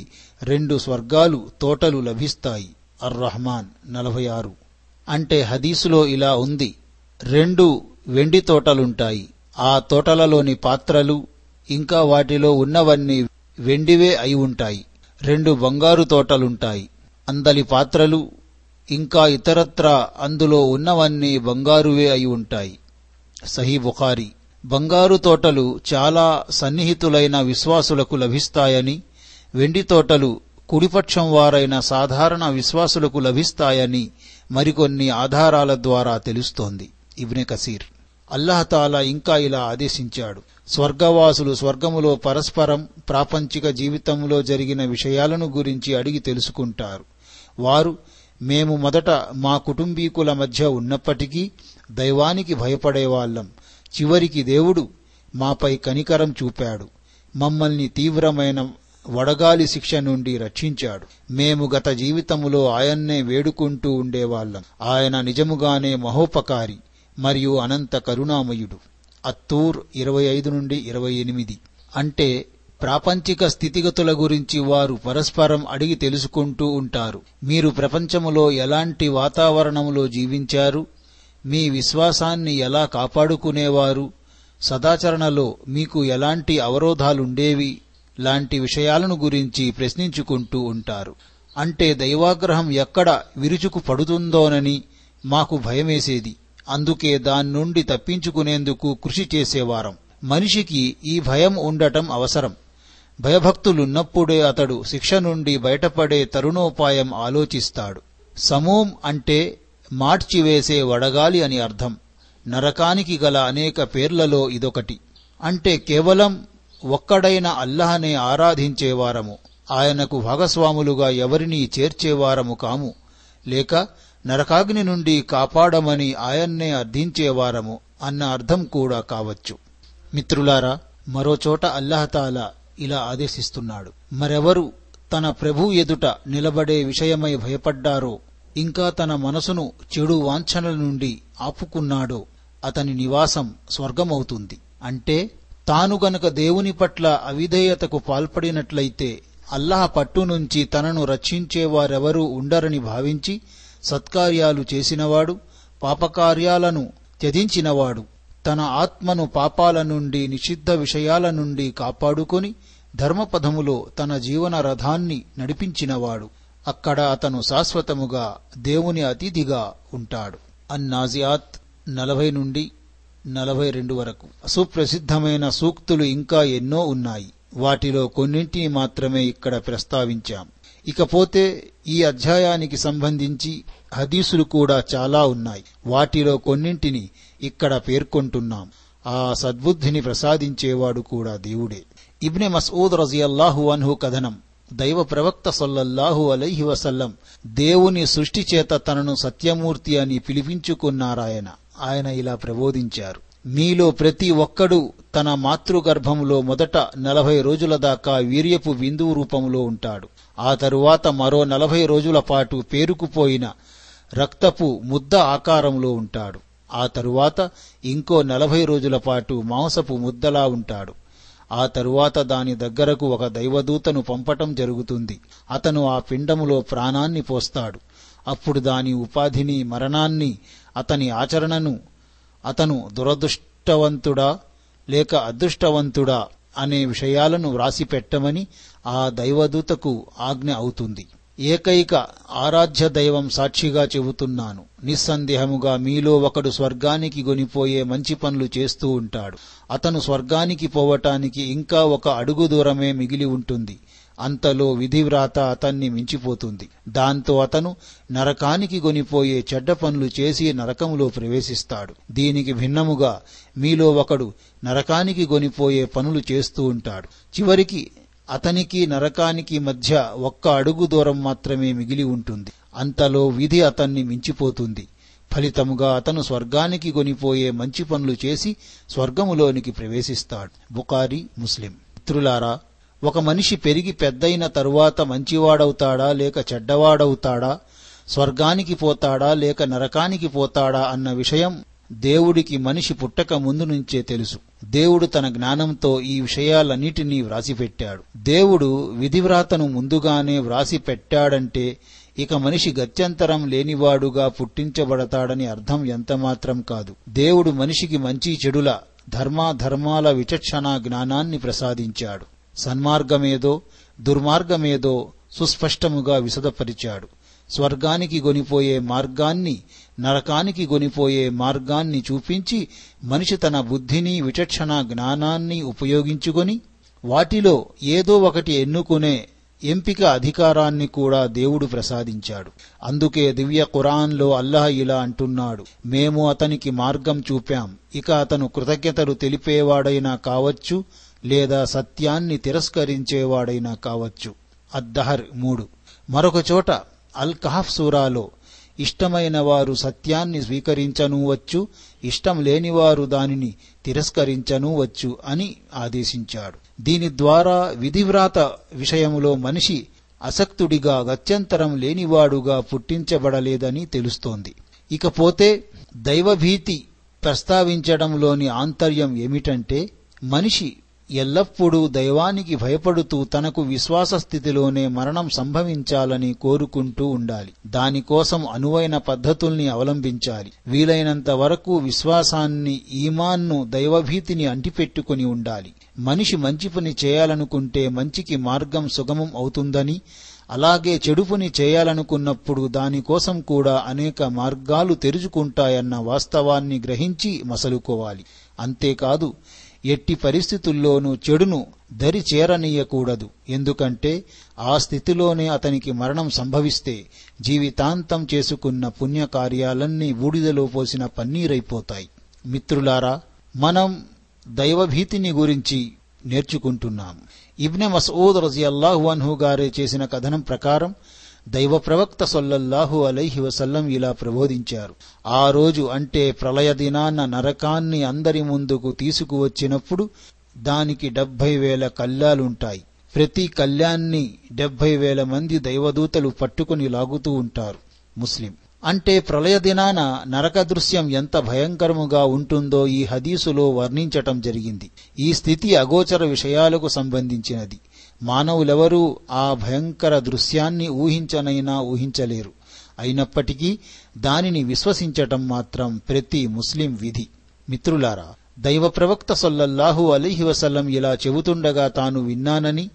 రెండు స్వర్గాలు తోటలు లభిస్తాయి. అర్రహమాన్ నలభై ఆరు. అంటే హదీసులో ఇలా ఉంది, రెండు వెండి తోటలుంటాయి, ఆ తోటలలోని పాత్రలు ఇంకా వాటిలో ఉన్నవన్నీ వెండివే అయి ఉంటాయి. రెండు బంగారు తోటలుంటాయి, అందలి పాత్రలు ఇంకా ఇతరత్రా అందులో ఉన్నవన్నీ బంగారువే అయి ఉంటాయి. సహీ బుఖారి. బంగారు తోటలు చాలా సన్నిహితులైన విశ్వాసులకు లభిస్తాయని, వెండి తోటలు కుడిపక్షం వారైన సాధారణ విశ్వాసులకు లభిస్తాయని మరికొన్ని ఆధారాల ద్వారా తెలుస్తోంది. ఇబ్నే కసీర్. అల్లాహ్తాలా ఇంకా ఇలా ఆదేశించాడు, స్వర్గవాసులు స్వర్గములో పరస్పరం ప్రాపంచిక జీవితంలో జరిగిన విషయాలను గురించి అడిగి తెలుసుకుంటారు. వారు, మేము మొదట మా కుటుంబీకుల మధ్య ఉన్నప్పటికీ దైవానికి భయపడేవాళ్లం, చివరికి దేవుడు మాపై కనికరం చూపాడు, మమ్మల్ని తీవ్రమైన వడగాలి శిక్ష నుండి రక్షించాడు. మేము గత జీవితములో ఆయన్నే వేడుకుంటూ ఉండేవాళ్లం. ఆయన నిజముగానే మహోపకారి మరియు అనంత కరుణామయుడు. అత్తూర్ ఇరవై ఐదు నుండి ఇరవై ఎనిమిది. అంటే ప్రాపంచిక స్థితిగతుల గురించి వారు పరస్పరం అడిగి తెలుసుకుంటూ ఉంటారు. మీరు ప్రపంచములో ఎలాంటి వాతావరణములో జీవించారు, మీ విశ్వాసాన్ని ఎలా కాపాడుకునేవారు, సదాచరణలో మీకు ఎలాంటి అవరోధాలుండేవి లాంటి విషయాలను గురించి ప్రశ్నించుకుంటూ ఉంటారు. అంటే దైవాగ్రహం ఎక్కడ విరుచుకు పడుతుందోనని మాకు భయమేసేది, అందుకే దాని నుండి తప్పించుకునేందుకు కృషి చేసేవారం. మనిషికి ఈ భయం ఉండటం అవసరం. భయభక్తులున్నప్పుడే అతడు శిక్ష నుండి బయటపడే తరుణోపాయం ఆలోచిస్తాడు. సమూం అంటే మార్చివేసే వడగాలి అని అర్థం. నరకానికి గల అనేక పేర్లలో ఇదొకటి. అంటే కేవలం ఒక్కడైన అల్లాహ్నే ఆరాధించేవారము, ఆయనకు భాగస్వాములుగా ఎవరినీ చేర్చేవారము కాము, లేక నరకాగ్ని నుండి కాపాడమని ఆయన్నే అర్థించేవారము అన్న అర్థం కూడా కావచ్చు. మిత్రులారా, మరోచోట అల్లాహ్తాలా ఇలా ఆదేశిస్తున్నాడు, మరెవరు తన ప్రభు ఎదుట నిలబడే విషయమై భయపడ్డారో, ఇంకా తన మనసును చెడు వాంఛనల నుండి ఆపుకున్నాడో అతని నివాసం స్వర్గమవుతుంది. అంటే తాను గనక దేవుని పట్ల అవిధేయతకు పాల్పడినట్లయితే అల్లాహ్ పట్టు నుంచి తనను రక్షించేవారెవరూ ఉండరని భావించి సత్కార్యాలు చేసినవాడు, పాపకార్యాలను త్యజించినవాడు తన ఆత్మను పాపాల నుండి, నిషిద్ధ విషయాల నుండి కాపాడుకొని ధర్మపథములో తన జీవన రథాన్ని నడిపించినవాడు. అక్కడ అతను శాశ్వతముగా దేవుని అతిథిగా ఉంటాడు. అన్నాజియాత్ నలభై నుండి నలభై రెండు వరకు. సుప్రసిద్ధమైన సూక్తులు ఇంకా ఎన్నో ఉన్నాయి, వాటిలో కొన్నింటిని మాత్రమే ఇక్కడ ప్రస్తావించాం. ఇకపోతే ఈ అధ్యాయానికి సంబంధించి హదీసులు కూడా చాలా ఉన్నాయి, వాటిలో కొన్నింటిని ఇక్కడ పేర్కొంటున్నాం. ఆ సద్బుద్ధిని ప్రసాదించేవాడు కూడా దేవుడే. ఇబ్నె మస్ఊద్ రజియల్లాహు అన్హు కథనం, దైవ ప్రవక్త సల్లల్లాహు అలైహి వసల్లం దేవుని సృష్టి చేత తనను సత్యమూర్తి అని పిలిపించుకున్నారాయన. ఆయన ఇలా ప్రబోధించారు, మీలో ప్రతి ఒక్కడూ తన మాతృగర్భంలో మొదట నలభై రోజుల దాకా వీర్యపు బిందువు రూపంలో ఉంటాడు. ఆ తరువాత మరో నలభై రోజుల పాటు పేరుకుపోయిన రక్తపు ముద్ద ఆకారంలో ఉంటాడు. ఆ తరువాత ఇంకో నలభై రోజుల పాటు మాంసపు ముద్దలా ఉంటాడు. ఆ తరువాత దాని దగ్గరకు ఒక దైవదూతను పంపటం జరుగుతుంది. అతను ఆ పిండములో ప్రాణాన్ని పోస్తాడు. అప్పుడు దాని ఉపాధిని, మరణాన్ని, అతని ఆచరణను, అతను దురదృష్టవంతుడా లేక అదృష్టవంతుడా అనే విషయాలను వ్రాసిపెట్టమని ఆ దైవదూతకు ఆజ్ఞ అవుతుంది. ఏకైక ఆరాధ్య దైవం సాక్షిగా చెబుతున్నాను, నిస్సందేహముగా మీలో ఒకడు స్వర్గానికి గొనిపోయే మంచి పనులు చేస్తూ ఉంటాడు. అతను స్వర్గానికి పోవటానికి ఇంకా ఒక అడుగు దూరమే మిగిలి ఉంటుంది. అంతలో విధివ్రాత అతన్ని మించిపోతుంది. దాంతో అతను నరకానికి గొనిపోయే చెడ్డ పనులు చేసి నరకములో ప్రవేశిస్తాడు. దీనికి భిన్నముగా మీలో ఒకడు నరకానికి గొనిపోయే పనులు చేస్తూ ఉంటాడు. చివరికి అతనికి నరకానికి మధ్య ఒక్క అడుగు దూరం మాత్రమే మిగిలి ఉంటుంది. అంతలో విధి అతన్ని మించిపోతుంది. ఫలితముగా అతను స్వర్గానికి కొనిపోయే మంచి పనులు చేసి స్వర్గములోనికి ప్రవేశిస్తాడు. బుఖారీ, ముస్లిం. మిత్రులారా, ఒక మనిషి పెరిగి పెద్దయిన తరువాత మంచివాడవుతాడా లేక చెడ్డవాడవుతాడా, స్వర్గానికి పోతాడా లేక నరకానికి పోతాడా అన్న విషయం దేవుడికి మనిషి పుట్టక ముందు నుంచే తెలుసు. దేవుడు తన జ్ఞానంతో ఈ విషయాలన్నిటినీ వ్రాసిపెట్టాడు. దేవుడు విధివ్రాతను ముందుగానే వ్రాసి పెట్టాడంటే ఇక మనిషి గత్యంతరం లేనివాడుగా పుట్టించబడతాడని అర్థం ఎంతమాత్రం కాదు. దేవుడు మనిషికి మంచి చెడుల ధర్మాధర్మాల విచక్షణా జ్ఞానాన్ని ప్రసాదించాడు. సన్మార్గమేదో దుర్మార్గమేదో సుస్పష్టముగా విశదపరిచాడు. స్వర్గానికి గొనిపోయే మార్గాన్ని, నరకానికి గొనిపోయే మార్గాన్ని చూపించి మనిషి తన బుద్ధిని విచక్షణ జ్ఞానాన్ని ఉపయోగించుకొని వాటిలో ఏదో ఒకటి ఎన్నుకునే ఎంపిక అధికారాన్ని కూడా దేవుడు ప్రసాదించాడు. అందుకే దివ్య ఖురాన్లో అల్లాహ్ ఇలా అంటున్నాడు, మేము అతనికి మార్గం చూపాం, ఇక అతను కృతజ్ఞతలు తెలిపేవాడైనా కావచ్చు లేదా సత్యాన్ని తిరస్కరించేవాడైనా కావచ్చు. అద్దహర్, మూడు. మరొక చోట అల్ కహఫ్ సూరాలో ఇష్టమైన వారు సత్యాన్ని స్వీకరించనూవచ్చు, ఇష్టం లేనివారు దానిని తిరస్కరించనూవచ్చు అని ఆదేశించాడు. దీని ద్వారా విధివ్రాత విషయంలో మనిషి అసక్తుడిగా గత్యంతరం లేనివాడుగా పుట్టించబడలేదని తెలుస్తోంది. ఇకపోతే దైవభీతి ప్రస్తావించడంలోని ఆంతర్యం ఏమిటంటే, మనిషి ఎల్లప్పుడూ దైవానికి భయపడుతూ తనకు విశ్వాస స్థితిలోనే మరణం సంభవించాలని కోరుకుంటూ ఉండాలి. దానికోసం అనువైన పద్ధతుల్ని అవలంబించాలి. వీలైనంత వరకు విశ్వాసాన్ని, ఈమాన్ను, దైవభీతిని అంటిపెట్టుకుని ఉండాలి. మనిషి మంచి పని చేయాలనుకుంటే మంచికి మార్గం సుగమం అవుతుందని, అలాగే చెడు పని చేయాలనుకున్నప్పుడు దానికోసం కూడా అనేక మార్గాలు తెరుచుకుంటాయన్న వాస్తవాన్ని గ్రహించి మసలుకోవాలి. అంతేకాదు, ఎట్టి పరిస్థితుల్లోనూ చెడును దరి చేరనీయకూడదు. ఎందుకంటే ఆ స్థితిలోనే అతనికి మరణం సంభవిస్తే జీవితాంతం చేసుకున్న పుణ్యకార్యాలన్నీ బూడిదలో పోసిన పన్నీరైపోతాయి. మిత్రులారా, మనం దైవభీతిని గురించి నేర్చుకుంటున్నాము. ఇబ్నె మస్ఊద్ రజియల్లాహు అన్హు గారే చేసిన కథనం ప్రకారం దైవ ప్రవక్త సల్లల్లాహు అలైహి వసల్లం ఇలా ప్రబోధించారు, ఆ రోజు అంటే ప్రళయ దినాన నరకాన్ని అందరి ముందుకు తీసుకువచ్చినప్పుడు దానికి డెబ్బై వేల కళ్ళాలుంటాయి. ప్రతి కళ్ళాన్ని డెబ్బై వేల మంది దైవదూతలు పట్టుకుని లాగుతూ ఉంటారు. ముస్లిం. అంటే ప్రళయ దినాన నరక దృశ్యం ఎంత భయంకరముగా ఉంటుందో ఈ హదీసులో వర్ణించటం జరిగింది. ఈ స్థితి అగోచర విషయాలకు సంబంధించినది. మానవులెవరూ ఆ భయంకర దృశ్యాన్ని ఊహించనైనా ఊహించలేరు. అయినప్పటికీ దానిని విశ్వసించటం మాత్రం ప్రతి ముస్లిం విధి. మిత్రులారా, దైవ ప్రవక్త సల్లల్లాహు అలైహి వసల్లం ఇలా చెబుతుండగా తాను విన్నానని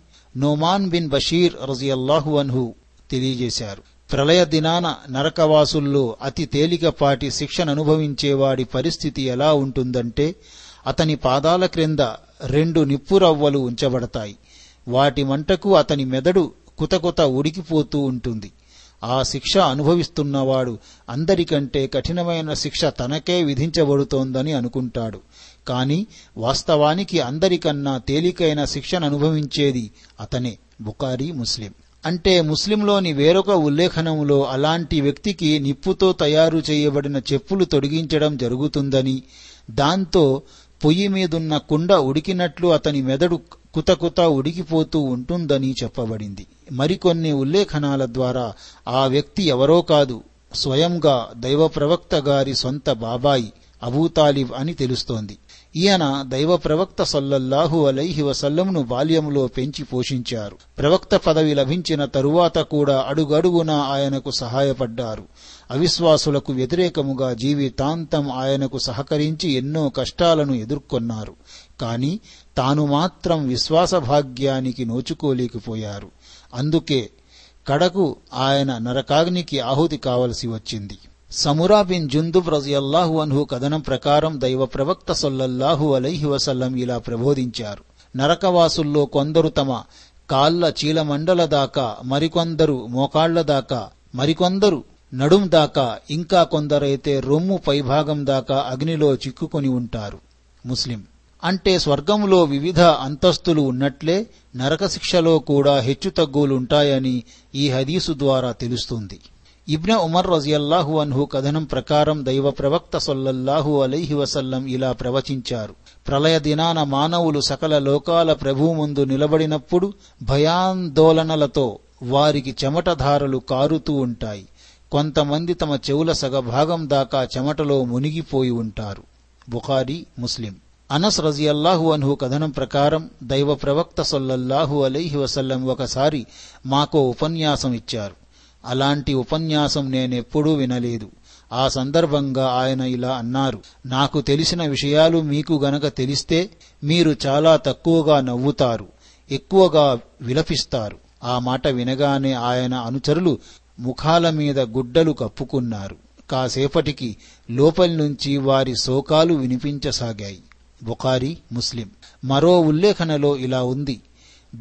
నోమాన్ బిన్ బషీర్ రజియల్లాహు అన్హు తెలియజేశారు. ప్రళయ దినాన నరకవాసుల్లో అతి తేలికపాటి శిక్షననుభవించేవాడి పరిస్థితి ఎలా ఉంటుందంటే, అతని పాదాల క్రింద రెండు నిప్పురవ్వలు ఉంచబడతాయి. వాటి మంటకు అతని మెదడు కుతకుత ఉడికిపోతూ ఉంటుంది. ఆ శిక్ష అనుభవిస్తున్నవాడు అందరికంటే కఠినమైన శిక్ష తనకే విధించబడుతోందని అనుకుంటాడు. కాని వాస్తవానికి అందరికన్నా తేలికైన శిక్షను అనుభవించేది అతనే. బుఖారీ, ముస్లిం. అంటే ముస్లింలోని వేరొక ఉల్లేఖనంలో అలాంటి వ్యక్తికి నిప్పుతో తయారు చేయబడిన చెప్పులు తొడిగించడం జరుగుతుందని, దాంతో పొయ్యి మీదున్న కుండ ఉడికినట్లు అతని మెదడు కుతకుత ఉడికిపోతూ ఉంటుందని చెప్పబడింది. మరికొన్ని ఉల్లేఖనాల ద్వారా ఆ వ్యక్తి ఎవరో కాదు, స్వయంగా దైవ ప్రవక్త గారి సొంత బాబాయి అబూతాలిబ్ అని తెలుస్తోంది. ఈయన దైవ ప్రవక్త సల్లల్లాహు అలైహి వసల్లంను బాల్యంలో పెంచి పోషించారు. ప్రవక్త పదవి లభించిన తరువాత కూడా అడుగడుగునా ఆయనకు సహాయపడ్డారు. అవిశ్వాసులకు వ్యతిరేకముగా జీవితాంతం ఆయనకు సహకరించి ఎన్నో కష్టాలను ఎదుర్కొన్నారు. కాని తాను మాత్రం విశ్వాస భాగ్యానికి నోచుకోలేకపోయారు. అందుకే కడకు ఆయన నరకాగ్నికి ఆహుతి కావలసి వచ్చింది. సమురా బిన్ జుందుబ్ రజియల్లాహు అన్హు కథనం ప్రకారం దైవ ప్రవక్త సల్లల్లాహు అలైహి వసల్లం ఇలా ప్రబోధించారు, నరకవాసుల్లో కొందరు తమ కాళ్ల చీలమండల దాకా, మరికొందరు మోకాళ్ల దాకా, మరికొందరు నడుం దాకా, ఇంకా కొందరైతే రొమ్ము పైభాగం దాకా అగ్నిలో చిక్కుకొని ఉంటారు. ముస్లిం. అంటే స్వర్గంలో వివిధ అంతస్తులు ఉన్నట్లే నరకశిక్షలో కూడా హెచ్చుతగ్గులుంటాయని ఈ హదీసు ద్వారా తెలుస్తుంది. ఇబ్నె ఉమర్ రజియల్లాహు అన్హు కథనం ప్రకారం దైవ ప్రవక్త సల్లల్లాహు అలైహి వసల్లం ఇలా ప్రవచించారు: ప్రళయ దినాన మానవులు సకల లోకాల ప్రభువు ముందు నిలబడినప్పుడు భయాందోళనలతో వారికి చెమటధారలు కారుతూ ఉంటాయి. కొంతమంది తమ చెవుల సగభాగం దాకా చెమటలో మునిగిపోయి ఉంటారు. బుఖారీ, ముస్లిం. అనస్ రజియల్లాహు అన్హు కథనం ప్రకారం దైవ ప్రవక్త సల్లల్లాహు అలైహి వసల్లం ఒకసారి మాకో ఉపన్యాసం ఇచ్చారు. అలాంటి ఉపన్యాసం నేనెప్పుడూ వినలేదు. ఆ సందర్భంగా ఆయన ఇలా అన్నారు: నాకు తెలిసిన విషయాలు మీకు గనక తెలిస్తే మీరు చాలా తక్కువగా నవ్వుతారు, ఎక్కువగా విలపిస్తారు. ఆ మాట వినగానే ఆయన అనుచరులు ముఖాల మీద గుడ్డలు కప్పుకున్నారు. కాసేపటికి లోపల్నుంచి వారి శోకాలు వినిపించసాగాయి. బుఖారీ, ముస్లిం. మరో ఉల్లేఖనలో ఇలా ఉంది: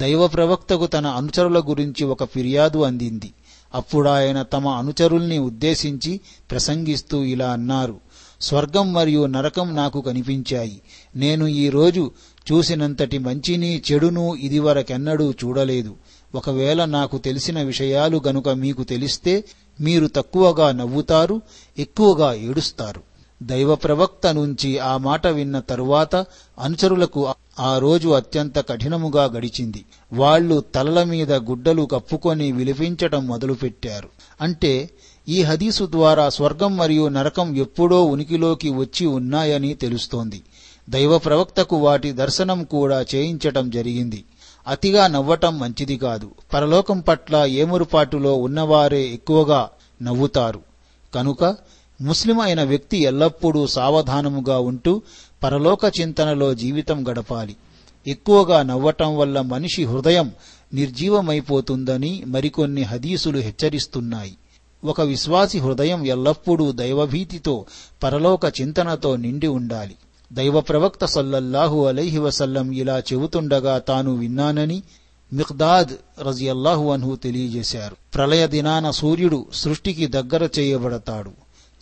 దైవ ప్రవక్తకు తన అనుచరుల గురించి ఒక ఫిర్యాదు అందింది. అప్పుడాయన తమ అనుచరుల్ని ఉద్దేశించి ప్రసంగిస్తూ ఇలా అన్నారు: స్వర్గం మరియు నరకం నాకు కనిపించాయి. నేను ఈరోజు చూసినంతటి మంచిని చెడును ఇదివరకెన్నడూ చూడలేదు. ఒకవేళ నాకు తెలిసిన విషయాలు గనుక మీకు తెలిస్తే మీరు తక్కువగా నవ్వుతారు, ఎక్కువగా ఏడుస్తారు. దైవ ప్రవక్త నుంచి ఆ మాట విన్న తరువాత అనుచరులకు ఆ రోజు అత్యంత కఠినముగా గడిచింది. వాళ్లు తలల మీద గుడ్డలు కప్పుకొని విలపించటం మొదలుపెట్టారు. అంటే ఈ హదీసు ద్వారా స్వర్గం మరియు నరకం ఎప్పుడో ఉనికిలోకి వచ్చి ఉన్నాయని తెలుస్తోంది. దైవ ప్రవక్తకు వాటి దర్శనం కూడా చేయించటం జరిగింది. అతిగా నవ్వటం మంచిది కాదు. పరలోకం పట్ల ఏమురుపాటులో ఉన్నవారే ఎక్కువగా నవ్వుతారు. కనుక ముస్లిం అయిన వ్యక్తి ఎల్లప్పుడూ సావధానముగా ఉంటూ పరలోక చింతనలో జీవితం గడపాలి. ఎక్కువగా నవ్వటం వల్ల మనిషి హృదయం నిర్జీవమైపోతుందని మరికొన్ని హదీసులు హెచ్చరిస్తున్నాయి. ఒక విశ్వాసి హృదయం ఎల్లప్పుడూ దైవభీతితో, పరలోక చింతనతో నిండి ఉండాలి. దైవ ప్రవక్త సల్లల్లాహు అలైహి వసల్లం ఇలా చెబుతుండగా తాను విన్నానని మిఖ్దాద్ రజియల్లాహు అన్హు తెలియజేశారు. ప్రళయ దినాన సూర్యుడు సృష్టికి దగ్గర చేయబడతాడు.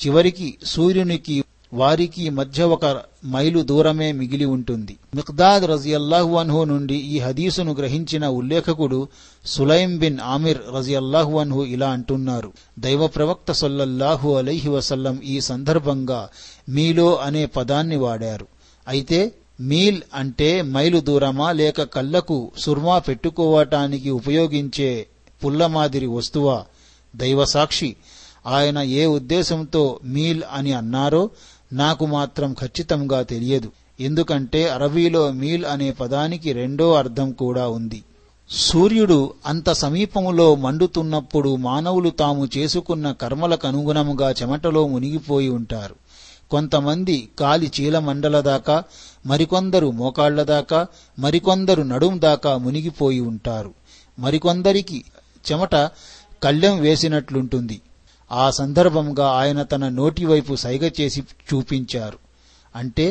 చివరికి సూర్యునికి వారికి మధ్య ఒక మైలు దూరమే మిగిలి ఉంటుంది. మిఖ్దాద్ రజియల్లాహు అన్హు నుండి ఈ హదీసును గ్రహించిన ఉల్లేఖకుడు సులైం బిన్ ఆమిర్ రజియల్లాహు అన్హు ఇలా అంటున్నారు: దైవ ప్రవక్త సల్లల్లాహు అలైహి వసల్లం ఈ సందర్భంగా మీలో అనే పదాన్ని వాడారు. అయితే మీల్ అంటే మైలు దూరమా లేక కళ్లకు సుర్మా పెట్టుకోవటానికి ఉపయోగించే పుల్ల మాదిరి వస్తువా? దైవ సాక్షి, ఆయన ఏ ఉద్దేశంతో మీల్ అని అన్నారో నాకు మాత్రం ఖచ్చితంగా తెలియదు. ఎందుకంటే అరబీలో మీల్ అనే పదానికి రెండో అర్థం కూడా ఉంది. సూర్యుడు అంత సమీపములో మండుతున్నప్పుడు మానవులు తాము చేసుకున్న కర్మలకు అనుగుణముగా చెమటలో మునిగిపోయి ఉంటారు. కొంతమంది కాలి చీలమండల దాకా, మరికొందరు మోకాళ్ల దాకా, మరికొందరు నడుం దాకా మునిగిపోయి ఉంటారు. మరికొందరికి చెమట కళ్ళెం వేసినట్లుంటుంది. ఆ సందర్భంగా ఆయన తన నోటివైపు సైగ చేసి చూపించారు. అంటే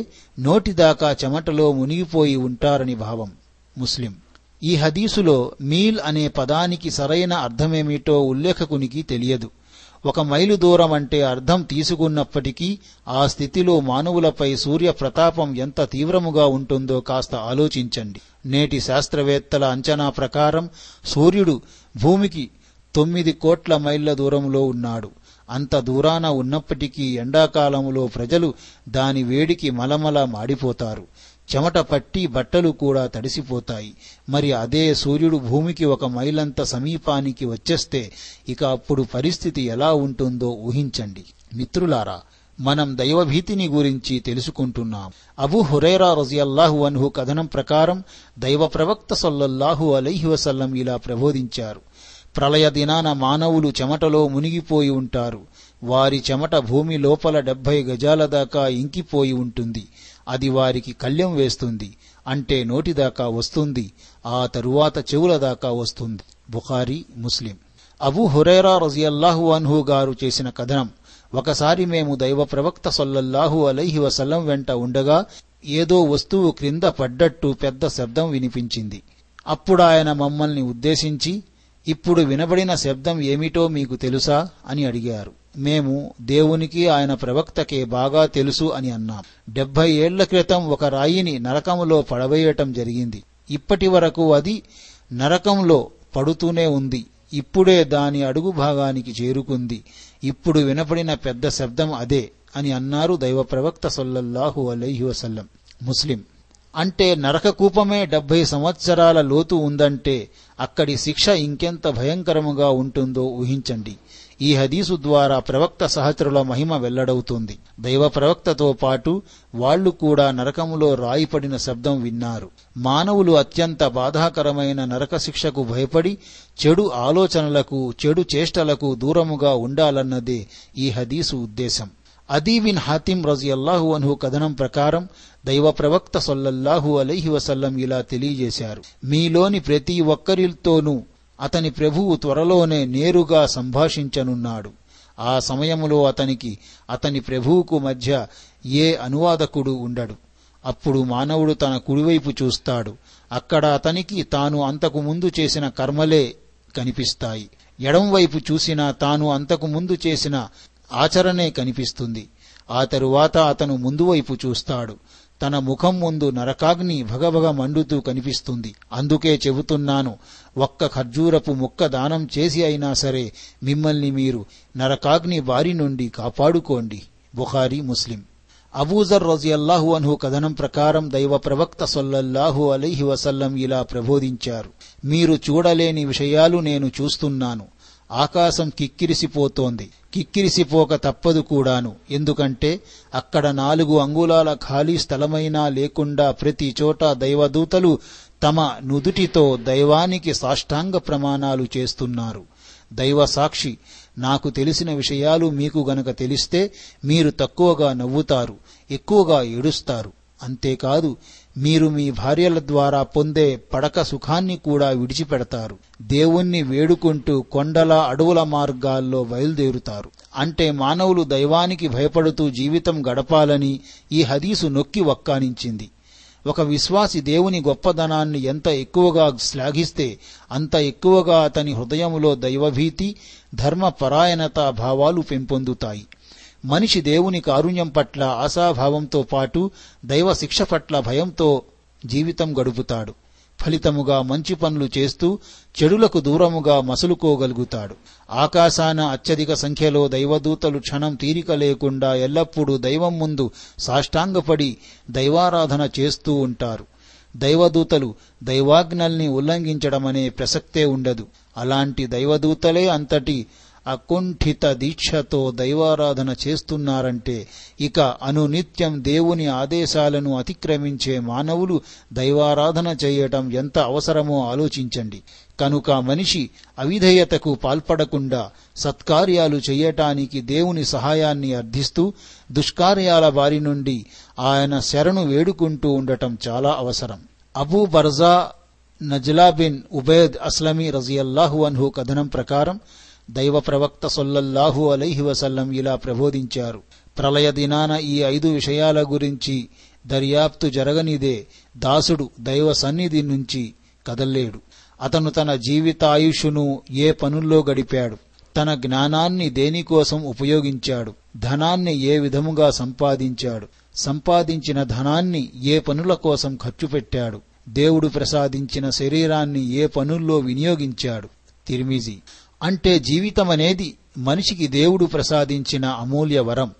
నోటిదాకా చెమటలో మునిగిపోయి ఉంటారని భావం. ముస్లిం. ఈ హదీసులో మీల్ అనే పదానికి సరైన అర్థమేమిటో ఉల్లేఖకునికి తెలియదు. ఒక మైలు దూరం అంటే అర్థం తీసుకున్నప్పటికీ ఆ స్థితిలో మానవులపై సూర్య ప్రతాపం ఎంత తీవ్రముగా ఉంటుందో కాస్త ఆలోచించండి. నేటి శాస్త్రవేత్తల అంచనా ప్రకారం సూర్యుడు భూమికి తొమ్మిది కోట్ల మైళ్ళ దూరంలో ఉన్నాడు. అంత దూరాన ఉన్నప్పటికీ ఎండాకాలంలో ప్రజలు దాని వేడికి మలమల మాడిపోతారు. చెమట పట్టి బట్టలు కూడా తడిసిపోతాయి. మరి అదే సూర్యుడు భూమికి ఒక మైలంత సమీపానికి వచ్చేస్తే ఇక అప్పుడు పరిస్థితి ఎలా ఉంటుందో ఊహించండి. మిత్రులారా, మనం దైవభీతిని గురించి తెలుసుకుంటున్నాం. అబూ హురైరా రజియల్లాహు అన్హు కథనం ప్రకారం దైవ ప్రవక్త సల్లల్లాహు అలైహి వసల్లం ఇలా ప్రబోధించారు: ప్రళయ దినాన మానవులు చెమటలో మునిగిపోయి ఉంటారు. వారి చెమట భూమి లోపల డెబ్బై గజాల దాకా ఇంకిపోయి ఉంటుంది. అది వారికి కళ్ళెం వేస్తుంది, అంటే నోటిదాకా వస్తుంది, ఆ తరువాత చెవుల దాకా వస్తుంది. బుఖారీ, ముస్లిం. అబూ హురైరా రజియల్లాహు అన్హు గారు చేసిన కథనం: ఒకసారి మేము దైవ ప్రవక్త సల్లల్లాహు అలైహి వసల్లం వెంట ఉండగా ఏదో వస్తువు క్రింద పడ్డట్టు పెద్ద శబ్దం వినిపించింది. అప్పుడాయన మమ్మల్ని ఉద్దేశించి, ఇప్పుడు వినబడిన శబ్దం ఏమిటో మీకు తెలుసా అని అడిగారు. మేము దేవునికి ఆయన ప్రవక్తకే బాగా తెలుసు అని అన్నాం. డెబ్బై ఏళ్ల క్రితం ఒక రాయిని నరకములో పడవేయటం జరిగింది. ఇప్పటి వరకు అది నరకంలో పడుతూనే ఉంది. ఇప్పుడే దాని అడుగు భాగానికి చేరుకుంది. ఇప్పుడు వినపడిన పెద్ద శబ్దం అదే అని అన్నారు దైవ ప్రవక్త సల్లల్లాహు అలైహి వసల్లం. ముస్లిం: అంటే నరక కూపమే డెబ్బై సంవత్సరాల లోతు ఉందంటే అక్కడి శిక్ష ఇంకెంత భయంకరముగా ఉంటుందో ఊహించండి. ఈ హదీసు ద్వారా ప్రవక్త సహచరుల మహిమ వెల్లడవుతుంది. దైవ ప్రవక్తతో పాటు వాళ్లు కూడా నరకములో రాయిపడిన శబ్దం విన్నారు. మానవులు అత్యంత బాధాకరమైన నరక శిక్షకు భయపడి చెడు ఆలోచనలకు, చెడు చేష్టలకు దూరముగా ఉండాలన్నదే ఈ హదీసు ఉద్దేశం. అదీ బిన్ హాతిమ్ రజియల్లాహు అన్హు కథనం ప్రకారం దైవ ప్రవక్త సల్లల్లాహు అలైహి వసల్లం ఇలా తెలియజేశారు: మీలోని ప్రతి ఒక్కరితోనూ అతని ప్రభువు త్వరలోనే నేరుగా సంభాషించనున్నాడు. ఆ సమయములో అతనికి, అతని ప్రభువుకు మధ్య ఏ అనువాదకుడు ఉండడు. అప్పుడు మానవుడు తన కుడివైపు చూస్తాడు. అక్కడ అతనికి తాను అంతకు ముందు చేసిన కర్మలే కనిపిస్తాయి. ఎడంవైపు చూసినా తాను అంతకు ముందు చేసిన ఆచరణే కనిపిస్తుంది. ఆ తరువాత అతను ముందువైపు చూస్తాడు. తన ముఖం ముందు నరకాగ్ని భగభగ మండుతూ కనిపిస్తుంది. అందుకే చెబుతున్నాను, ఒక్క ఖర్జూరపు ముక్క దానం చేసి అయినా సరే మిమ్మల్ని మీరు నరకాగ్ని బారి నుండి కాపాడుకోండి. బుఖారీ, ముస్లిం. అబూజర్ రజియల్లాహు అన్హు కథనం ప్రకారం దైవ ప్రవక్త సల్లల్లాహు అలైహి వసల్లం ఇలా ప్రబోధించారు: మీరు చూడలేని విషయాలు నేను చూస్తున్నాను. ఆకాశం కిక్కిరిసిపోతోంది. కిక్కిరిసిపోక తప్పదు కూడాను. ఎందుకంటే అక్కడ నాలుగు అంగుళాల ఖాళీ స్థలమైనా లేకుండా ప్రతి చోట దైవదూతలు తమ నుదుటితో దైవానికి సాష్టాంగ ప్రమాణాలు చేస్తున్నారు. దైవ సాక్షి, నాకు తెలిసిన విషయాలు మీకు గనక తెలిస్తే మీరు తక్కువగా నవ్వుతారు, ఎక్కువగా ఏడుస్తారు. అంతేకాదు, మీరు మీ భార్యల ద్వారా పొందే పడక సుఖాన్ని కూడా విడిచిపెడతారు. దేవుణ్ణి వేడుకుంటూ కొండల, అడవుల మార్గాల్లో బయలుదేరుతారు. అంటే మానవులు దైవానికి భయపడుతూ జీవితం గడపాలని ఈ హదీసు నొక్కి వక్కానించింది. ఒక విశ్వాసి దేవుని గొప్పదనాన్ని ఎంత ఎక్కువగా శ్లాఘిస్తే అంత ఎక్కువగా అతని హృదయంలో దైవభీతి, ధర్మపరాయణతా భావాలు పెంపొందుతాయి. మనిషి దేవుని కారుణ్యం పట్ల ఆశాభావంతో పాటు దైవ శిక్ష పట్ల భయంతో జీవితం గడుపుతాడు. ఫలితముగా మంచి పనులు చేస్తూ చెడులకు దూరముగా మసులుకోగలుగుతాడు. ఆకాశాన అత్యధిక సంఖ్యలో దైవదూతలు క్షణం తీరిక లేకుండా ఎల్లప్పుడూ దైవం ముందు సాష్టాంగపడి దైవారాధన చేస్తూ ఉంటారు. దైవదూతలు దైవాజ్ఞల్ని ఉల్లంఘించడమనే ప్రసక్తే ఉండదు. అలాంటి దైవదూతలే అంతటి అకుంఠిత దీక్షతో దైవారాధన చేస్తున్నారంటే ఇక అనునిత్యం దేవుని ఆదేశాలను అతిక్రమించే మానవులు దైవారాధన చేయటం ఎంత అవసరమో ఆలోచించండి. కనుక మనిషి అవిధేయతకు పాల్పడకుండా సత్కార్యాలు చేయటానికి దేవుని సహాయాన్ని అర్థిస్తూ దుష్కార్యాల బారి నుండి ఆయన శరణు వేడుకుంటూ ఉండటం చాలా అవసరం. అబూ బర్జా నజ్లా బిన్ ఉబైద్ అస్లమీ రజియల్లాహు అన్హు కథనం ప్రకారం దైవ ప్రవక్త సల్లల్లాహు అలైహి వసల్లం ఇలా ప్రబోధించారు: ప్రళయ దినాన ఈ ఐదు విషయాల గురించి దర్యాప్తు జరగనిదే దాసుడు దైవ సన్నిధి నుంచి కదల్లేడు. అతను తన జీవితాయుషును ఏ పనుల్లో గడిపాడు, తన జ్ఞానాన్ని దేనికోసం ఉపయోగించాడు, ధనాన్ని ఏ విధముగా సంపాదించాడు, సంపాదించిన ధనాన్ని ఏ పనుల కోసం ఖర్చు పెట్టాడు, దేవుడు ప్రసాదించిన శరీరాన్ని ఏ పనుల్లో వినియోగించాడు. తిర్మిజీ. అంటే జీవితమనేది మనిషికి దేవుడు ప్రసాదించిన అమూల్య వరం.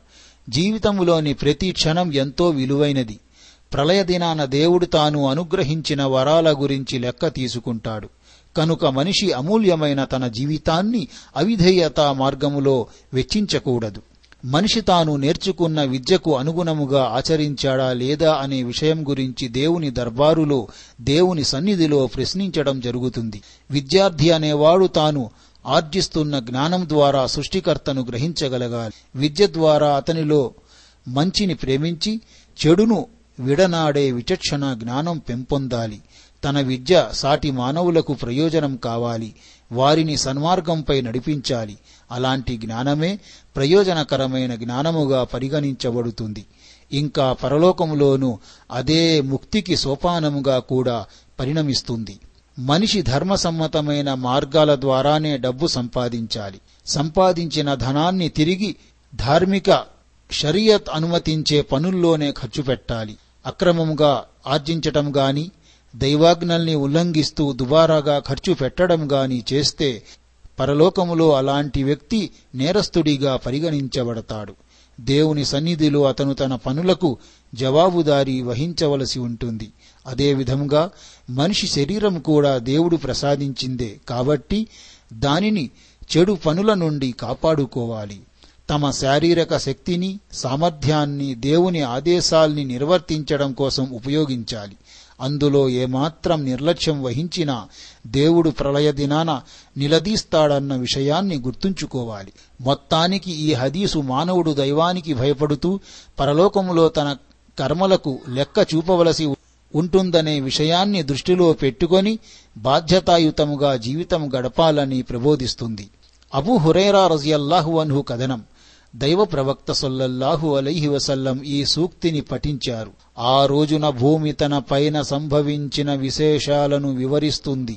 జీవితములోని ప్రతి క్షణం ఎంతో విలువైనది. ప్రళయ దినాన దేవుడు తాను అనుగ్రహించిన వరాల గురించి లెక్క తీసుకుంటాడు. కనుక మనిషి అమూల్యమైన తన జీవితాన్ని అవిధేయతా మార్గములో వెచ్చించకూడదు. మనిషి తాను నేర్చుకున్న విద్యకు అనుగుణముగా ఆచరించాడా లేదా అనే విషయం గురించి దేవుని దర్బారులో, దేవుని సన్నిధిలో ప్రశ్నించడం జరుగుతుంది. విద్యార్థి అనేవాడు తాను ఆర్జిస్తున్న జ్ఞానం ద్వారా సృష్టికర్తను గ్రహించగలగాలి. విద్య ద్వారా అతనిలో మంచిని ప్రేమించి చెడును విడనాడే విచక్షణ జ్ఞానం పెంపొందాలి. తన విద్య సాటి మానవులకు ప్రయోజనం కావాలి. వారిని సన్మార్గంపై నడిపించాలి. అలాంటి జ్ఞానమే ప్రయోజనకరమైన జ్ఞానముగా పరిగణించబడుతుంది. ఇంకా పరలోకములోనూ అదే ముక్తికి సోపానముగా కూడా పరిణమిస్తుంది. మనిషి ధర్మసమ్మతమైన మార్గాల ద్వారానే డబ్బు సంపాదించాలి. సంపాదించిన ధనాన్ని తిరిగి ధార్మిక షరియత్ అనుమతించే పనుల్లోనే ఖర్చు పెట్టాలి. అక్రమంగా ఆర్జించటం గాని, దైవాజ్ఞల్ని ఉల్లంఘిస్తూ దుబారాగా ఖర్చు పెట్టడం గాని చేస్తే పరలోకములో అలాంటి వ్యక్తి నేరస్తుడిగా పరిగణించబడతాడు. దేవుని సన్నిధిలో అతను తన పనులకు జవాబుదారీ వహించవలసి ఉంటుంది. అదేవిధంగా మనిషి శరీరం కూడా దేవుడు ప్రసాదించిందే, కాబట్టి దానిని చెడు పనుల నుండి కాపాడుకోవాలి. తమ శారీరక శక్తిని, సామర్థ్యాన్ని దేవుని ఆదేశాల్ని నిర్వర్తించడం కోసం ఉపయోగించాలి. అందులో ఏమాత్రం నిర్లక్ష్యం వహించినా దేవుడు ప్రళయ దినాన నిలదీస్తాడన్న విషయాన్ని గుర్తుంచుకోవాలి. మొత్తానికి ఈ హదీసు మానవుడు దైవానికి భయపడుతూ పరలోకములో తన కర్మలకు లెక్క చూపవలసి ఉంటుందనే విషయాన్ని దృష్టిలో పెట్టుకొని బాధ్యతాయుతముగా జీవితం గడపాలని ప్రబోధిస్తుంది. అబూ హురైరా రజియల్లాహు అన్హు కథనం. దైవ ప్రవక్త సల్లల్లాహు అలైహి వసల్లం ఈ సూక్తిని పఠించారు. ఆ రోజున భూమి తన పైన సంభవించిన విశేషాలను వివరిస్తుంది.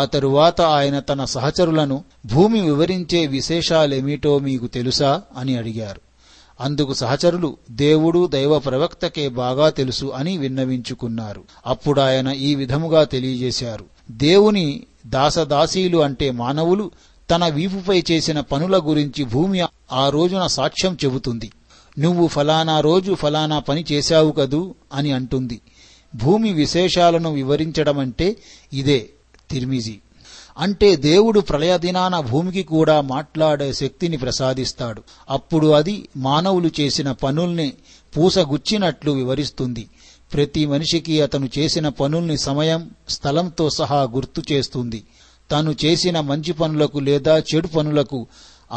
ఆ తరువాత ఆయన తన సహచరులను, భూమి వివరించే విశేషాలేమిటో మీకు తెలుసా అని అడిగారు. అందుకు సహచరులు, దేవుడు, దైవ ప్రవక్తకే బాగా తెలుసు అని విన్నవించుకున్నారు. అప్పుడాయన ఈ విధముగా తెలియజేశారు. దేవుని దాసదాసీలు అంటే మానవులు తన వీపుపై చేసిన పనుల గురించి భూమి ఆ రోజున సాక్ష్యం చెబుతుంది. నువ్వు ఫలానా రోజు ఫలానా పని చేశావు కదూ అని అంటుంది. భూమి విశేషాలను వివరించడమంటే ఇదే. తిర్మిజీ. అంటే దేవుడు ప్రళయ దినాన భూమికి కూడా మాట్లాడే శక్తిని ప్రసాదిస్తాడు. అప్పుడు అది మానవులు చేసిన పనుల్ని పూసగుచ్చినట్లు వివరిస్తుంది. ప్రతి మనిషికి అతను చేసిన పనుల్ని సమయం, స్థలంతో సహా గుర్తు చేస్తుంది. తాను చేసిన మంచి పనులకు లేదా చెడు పనులకు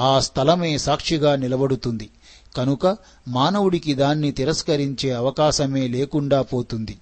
ఆ స్థలమే సాక్షిగా నిలబడుతుంది. కనుక మానవుడికి దాన్ని తిరస్కరించే అవకాశమే లేకుండా పోతుంది.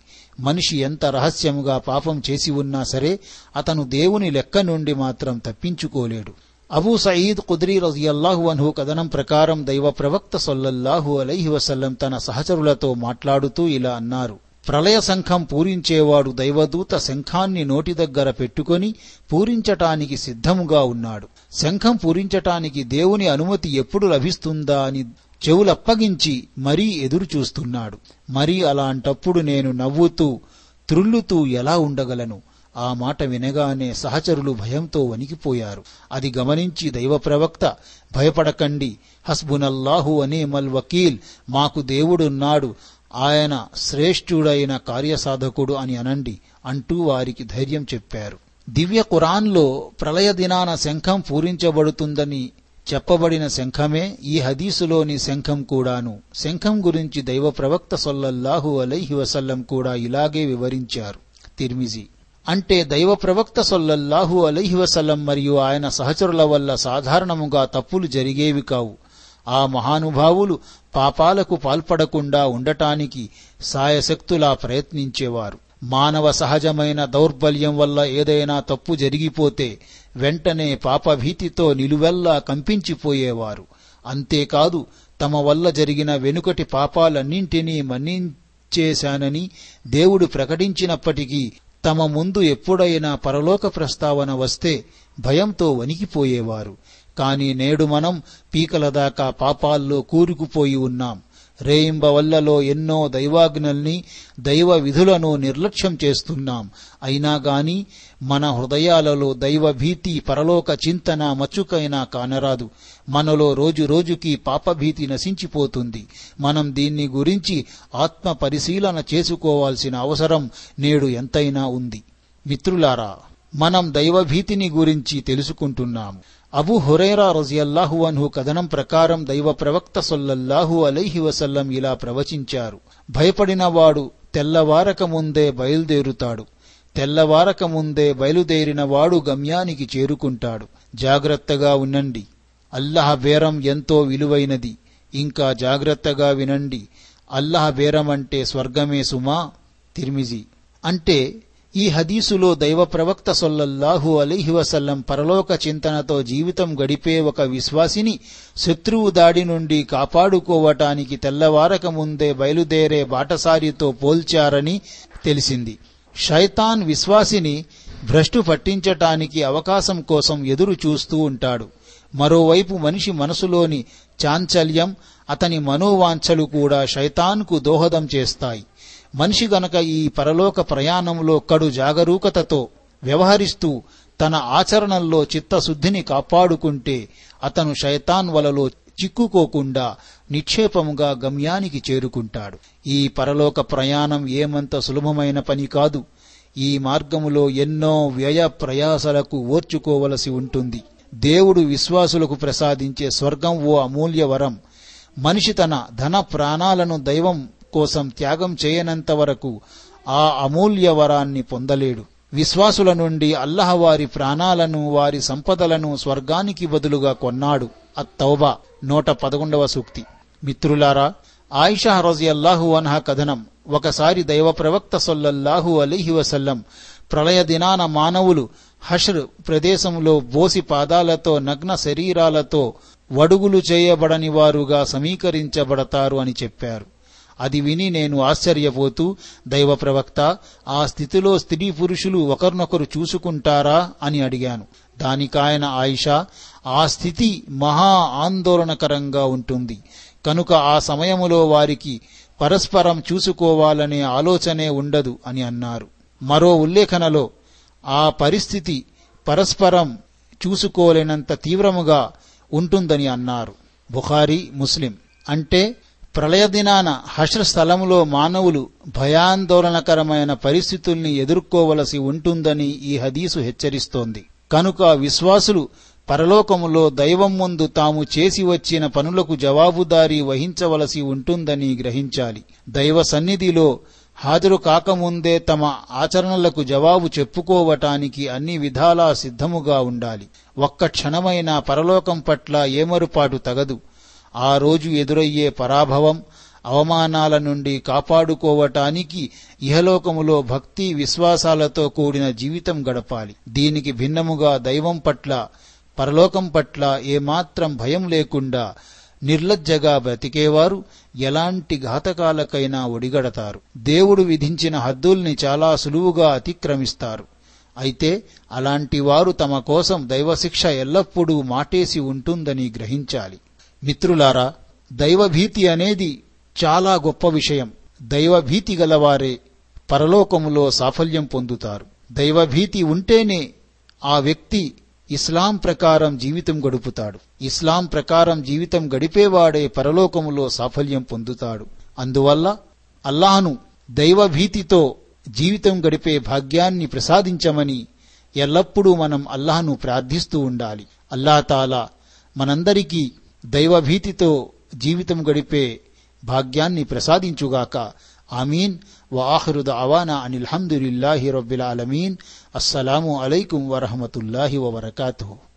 మనిషి ఎంత రహస్యంగా పాపం చేసి ఉన్నా సరే అతను దేవుని లెక్క నుండి మాత్రం తప్పించుకోలేడు. అబూ సయీద్ ఖుద్రీ రజియల్లాహు అన్హు కథనం ప్రకారం దైవ ప్రవక్త సల్లల్లాహు అలైహి వసల్లం తన సహచరులతో మాట్లాడుతూ ఇలా అన్నారు. ప్రళయ శంఖం పూరించేవాడు దైవదూత శంఖాన్ని నోటి దగ్గర పెట్టుకొని పూరించటానికి సిద్ధముగా ఉన్నాడు. శంఖం పూరించటానికి దేవుని అనుమతి ఎప్పుడు లభిస్తుందా అని చెవులప్పగించి మరీ ఎదురుచూస్తున్నాడు. మరి అలాంటప్పుడు నేను నవ్వుతూ త్రుళ్ళుతూ ఎలా ఉండగలను? ఆ మాట వినగానే సహచరులు భయంతో వణికిపోయారు. అది గమనించి దైవ ప్రవక్త, భయపడకండి, హస్బునల్లాహు అనేమల్ వకీల్, మాకు దేవుడున్నాడు, ఆయన శ్రేష్ఠుడైన కార్యసాధకుడు అని అనండి అంటూ వారికి ధైర్యం చెప్పారు. దివ్య ఖురాన్లో ప్రళయ దినాన శంఖం పూరించబడుతుందని చెప్పబడిన శంఖమే ఈ హదీసులోని శంఖం కూడాను. శంఖం గురించి దైవ ప్రవక్త సల్లల్లాహు అలైహి వసల్లం కూడా ఇలాగే వివరించారు. తిర్మిజీ. అంటే దైవ ప్రవక్త సల్లల్లాహు అలైహి వసల్లం మరియు ఆయన సహచరుల వల్ల సాధారణముగా తప్పులు జరిగేవి కావు. ఆ మహానుభావులు పాపాలకు పాల్పడకుండా ఉండటానికి సాయశక్తులా ప్రయత్నించేవారు. మానవ సహజమైన దౌర్బల్యం వల్ల ఏదైనా తప్పు జరిగిపోతే వెంటనే పాపభీతితో నిలువెల్లా కంపించిపోయేవారు. అంతేకాదు, తమ వల్ల జరిగిన వెనుకటి పాపాలన్నింటినీ మన్నించేశానని దేవుడు ప్రకటించినప్పటికీ తమ ముందు ఎప్పుడైనా పరలోక ప్రస్తావన వస్తే భయంతో వణికిపోయేవారు. కాని నేడు మనం పీకల దాకా పాపాల్లో కూరుకుపోయి ఉన్నాం. రేయింబవళ్లలో ఎన్నో దైవాజ్ఞల్ని, దైవ విధులను నిర్లక్ష్యం చేస్తున్నాం. అయినా గాని మన హృదయాలలో దైవ భీతి, పరలోక చింతన మచ్చుకైనా కానరాదు. మనలో రోజు రోజుకి పాపభీతి నశించిపోతుంది. మనం దీన్ని గురించి ఆత్మ పరిశీలన చేసుకోవాల్సిన అవసరం నేడు ఎంతైనా ఉంది. మిత్రులారా, మనం దైవభీతిని గురించి తెలుసుకుంటున్నాము. అబూ హురైరా రజియల్లాహు అన్హు కథనం ప్రకారం దైవ ప్రవక్త సల్లల్లాహు అలైహి వసల్లం ఇలా ప్రవచించారు. భయపడినవాడు తెల్లవారక ముందే బయలుదేరుతాడు. తెల్లవారక ముందే బయలుదేరినవాడు గమ్యానికి చేరుకుంటాడు. జాగ్రత్తగా ఉండండి. అల్లాహ్ బేరం ఎంతో విలువైనది. ఇంకా జాగ్రత్తగా వినండి. అల్లాహ్ బేరం అంటే స్వర్గమే సుమా. తిర్మిజీ. అంటే ఈ హదీసులో దైవ ప్రవక్త సల్లల్లాహు అలైహి వసల్లం పరలోక చింతనతో జీవితం గడిపే ఒక విశ్వాసిని శత్రువు దాడి నుండి కాపాడుకోవటానికి తెల్లవారక ముందే బయలుదేరే బాటసారితో పోల్చారని తెలిసింది. శైతాన్ విశ్వాసిని భ్రష్టు పట్టించటానికి అవకాశం కోసం ఎదురు చూస్తూ ఉంటాడు. మరోవైపు మనిషి మనసులోని చాంచల్యం, అతని మనోవాంఛలు కూడా శైతాన్కు దోహదం చేస్తాయి. మనిషి గనక ఈ పరలోక ప్రయాణంలో కడు జాగరూకతతో వ్యవహరిస్తూ తన ఆచరణల్లో చిత్తశుద్ధిని కాపాడుకుంటే అతను శైతాన్ వలలో చిక్కుకోకుండా నిక్షేపముగా గమ్యానికి చేరుకుంటాడు. ఈ పరలోక ప్రయాణం ఏమంత సులభమైన పని కాదు. ఈ మార్గములో ఎన్నో వ్యయ ప్రయాసలకు ఓర్చుకోవలసి ఉంటుంది. దేవుడు విశ్వాసులకు ప్రసాదించే స్వర్గం ఓ అమూల్య వరం. మనిషి తన ధన ప్రాణాలను దైవం కోసం త్యాగం చేయనంత వరకు ఆ అమూల్య వరాన్ని పొందలేడు. విశ్వాసుల నుండి అల్లహ వారి ప్రాణాలను, వారి సంపదలను స్వర్గానికి బదులుగా కొన్నాడు. అత్తౌబా నూట పదకొండవ సూక్తి. మిత్రులారా, ఆయిషా రజియల్లాహు అన్హా కథనం. ఒకసారి దైవ ప్రవక్త సల్లల్లాహు అలీహి వసల్లం ప్రళయ దినాన మానవులు హష్ర్ ప్రదేశంలో బోసి పాదాలతో, నగ్న శరీరాలతో, వడుగులు చేయబడని వారుగా సమీకరించబడతారు అని చెప్పారు. అది విని నేను ఆశ్చర్యపోతూ, దైవ ప్రవక్త, ఆ స్థితిలో స్త్రీ పురుషులు ఒకరినొకరు చూసుకుంటారా అని అడిగాను. దానికాయన ఆయిషా, ఆ స్థితి మహా ఆందోళనకరంగా ఉంటుంది, కనుక ఆ సమయములో వారికి పరస్పరం చూసుకోవాలనే ఆలోచనే ఉండదు అని అన్నారు. మరో ఉల్లేఖనలో, ఆ పరిస్థితి పరస్పరం చూసుకోలేనంత తీవ్రముగా ఉంటుందని అన్నారు. బుఖారీ, ముస్లిం. అంటే ప్రళయ దినాన హష్ర్ స్థలంలో మానవులు భయాందోళనకరమైన పరిస్థితుల్ని ఎదుర్కోవలసి ఉంటుందని ఈ హదీసు హెచ్చరిస్తోంది. కనుక విశ్వాసులు పరలోకములో దైవం ముందు తాము చేసి వచ్చిన పనులకు జవాబుదారీ వహించవలసి ఉంటుందని గ్రహించాలి. దైవ సన్నిధిలో హాజరు కాకముందే తమ ఆచరణలకు జవాబు చెప్పుకోవటానికి అన్ని విధాలా సిద్ధముగా ఉండాలి. ఒక్క క్షణమైనా పరలోకం పట్ల ఏమరుపాటు తగదు. ఆ రోజు ఎదురయ్యే పరాభవం, అవమానాల నుండి కాపాడుకోవటానికి ఇహలోకములో భక్తి విశ్వాసాలతో కూడిన జీవితం గడపాలి. దీనికి భిన్నముగా దైవం పట్ల, పరలోకం పట్ల ఏమాత్రం భయం లేకుండా నిర్లజ్జగా బ్రతికేవారు ఎలాంటి ఘాతకాలకైనా ఒడిగడతారు. దేవుడు విధించిన హద్దుల్ని చాలా సులువుగా అతిక్రమిస్తారు. అయితే అలాంటి వారు తమ కోసం దైవశిక్ష ఎల్లప్పుడూ మాటేసి ఉంటుందని గ్రహించాలి. మిత్రులారా, దైవభీతి అనేది చాలా గొప్ప విషయం. దైవభీతి గలవారే పరలోకములో సాఫల్యం పొందుతారు. దైవభీతి ఉంటేనే ఆ వ్యక్తి ఇస్లాం ప్రకారం జీవితం గడుపుతాడు. ఇస్లాం ప్రకారం జీవితం గడిపేవాడే పరలోకములో సాఫల్యం పొందుతాడు. అందువల్ల అల్లాహ్ను దైవభీతితో జీవితం గడిపే భాగ్యాన్ని ప్రసాదించమని ఎల్లప్పుడూ మనం అల్లాహ్ను ప్రార్థిస్తూ ఉండాలి. అల్లాహ్ తాలా మనందరికీ దైవభీతితో జీవితం గడిపే భాగ్యాన్ని ప్రసాదించుగాక. ఆమీన్. వాఖిరు దఅవానా అనిల్ హమ్దులిల్లాహి రబ్బిల్ ఆలమీన్. అస్సలాము అలైకుం వరహ్మతుల్లాహి వబరకాతుహు.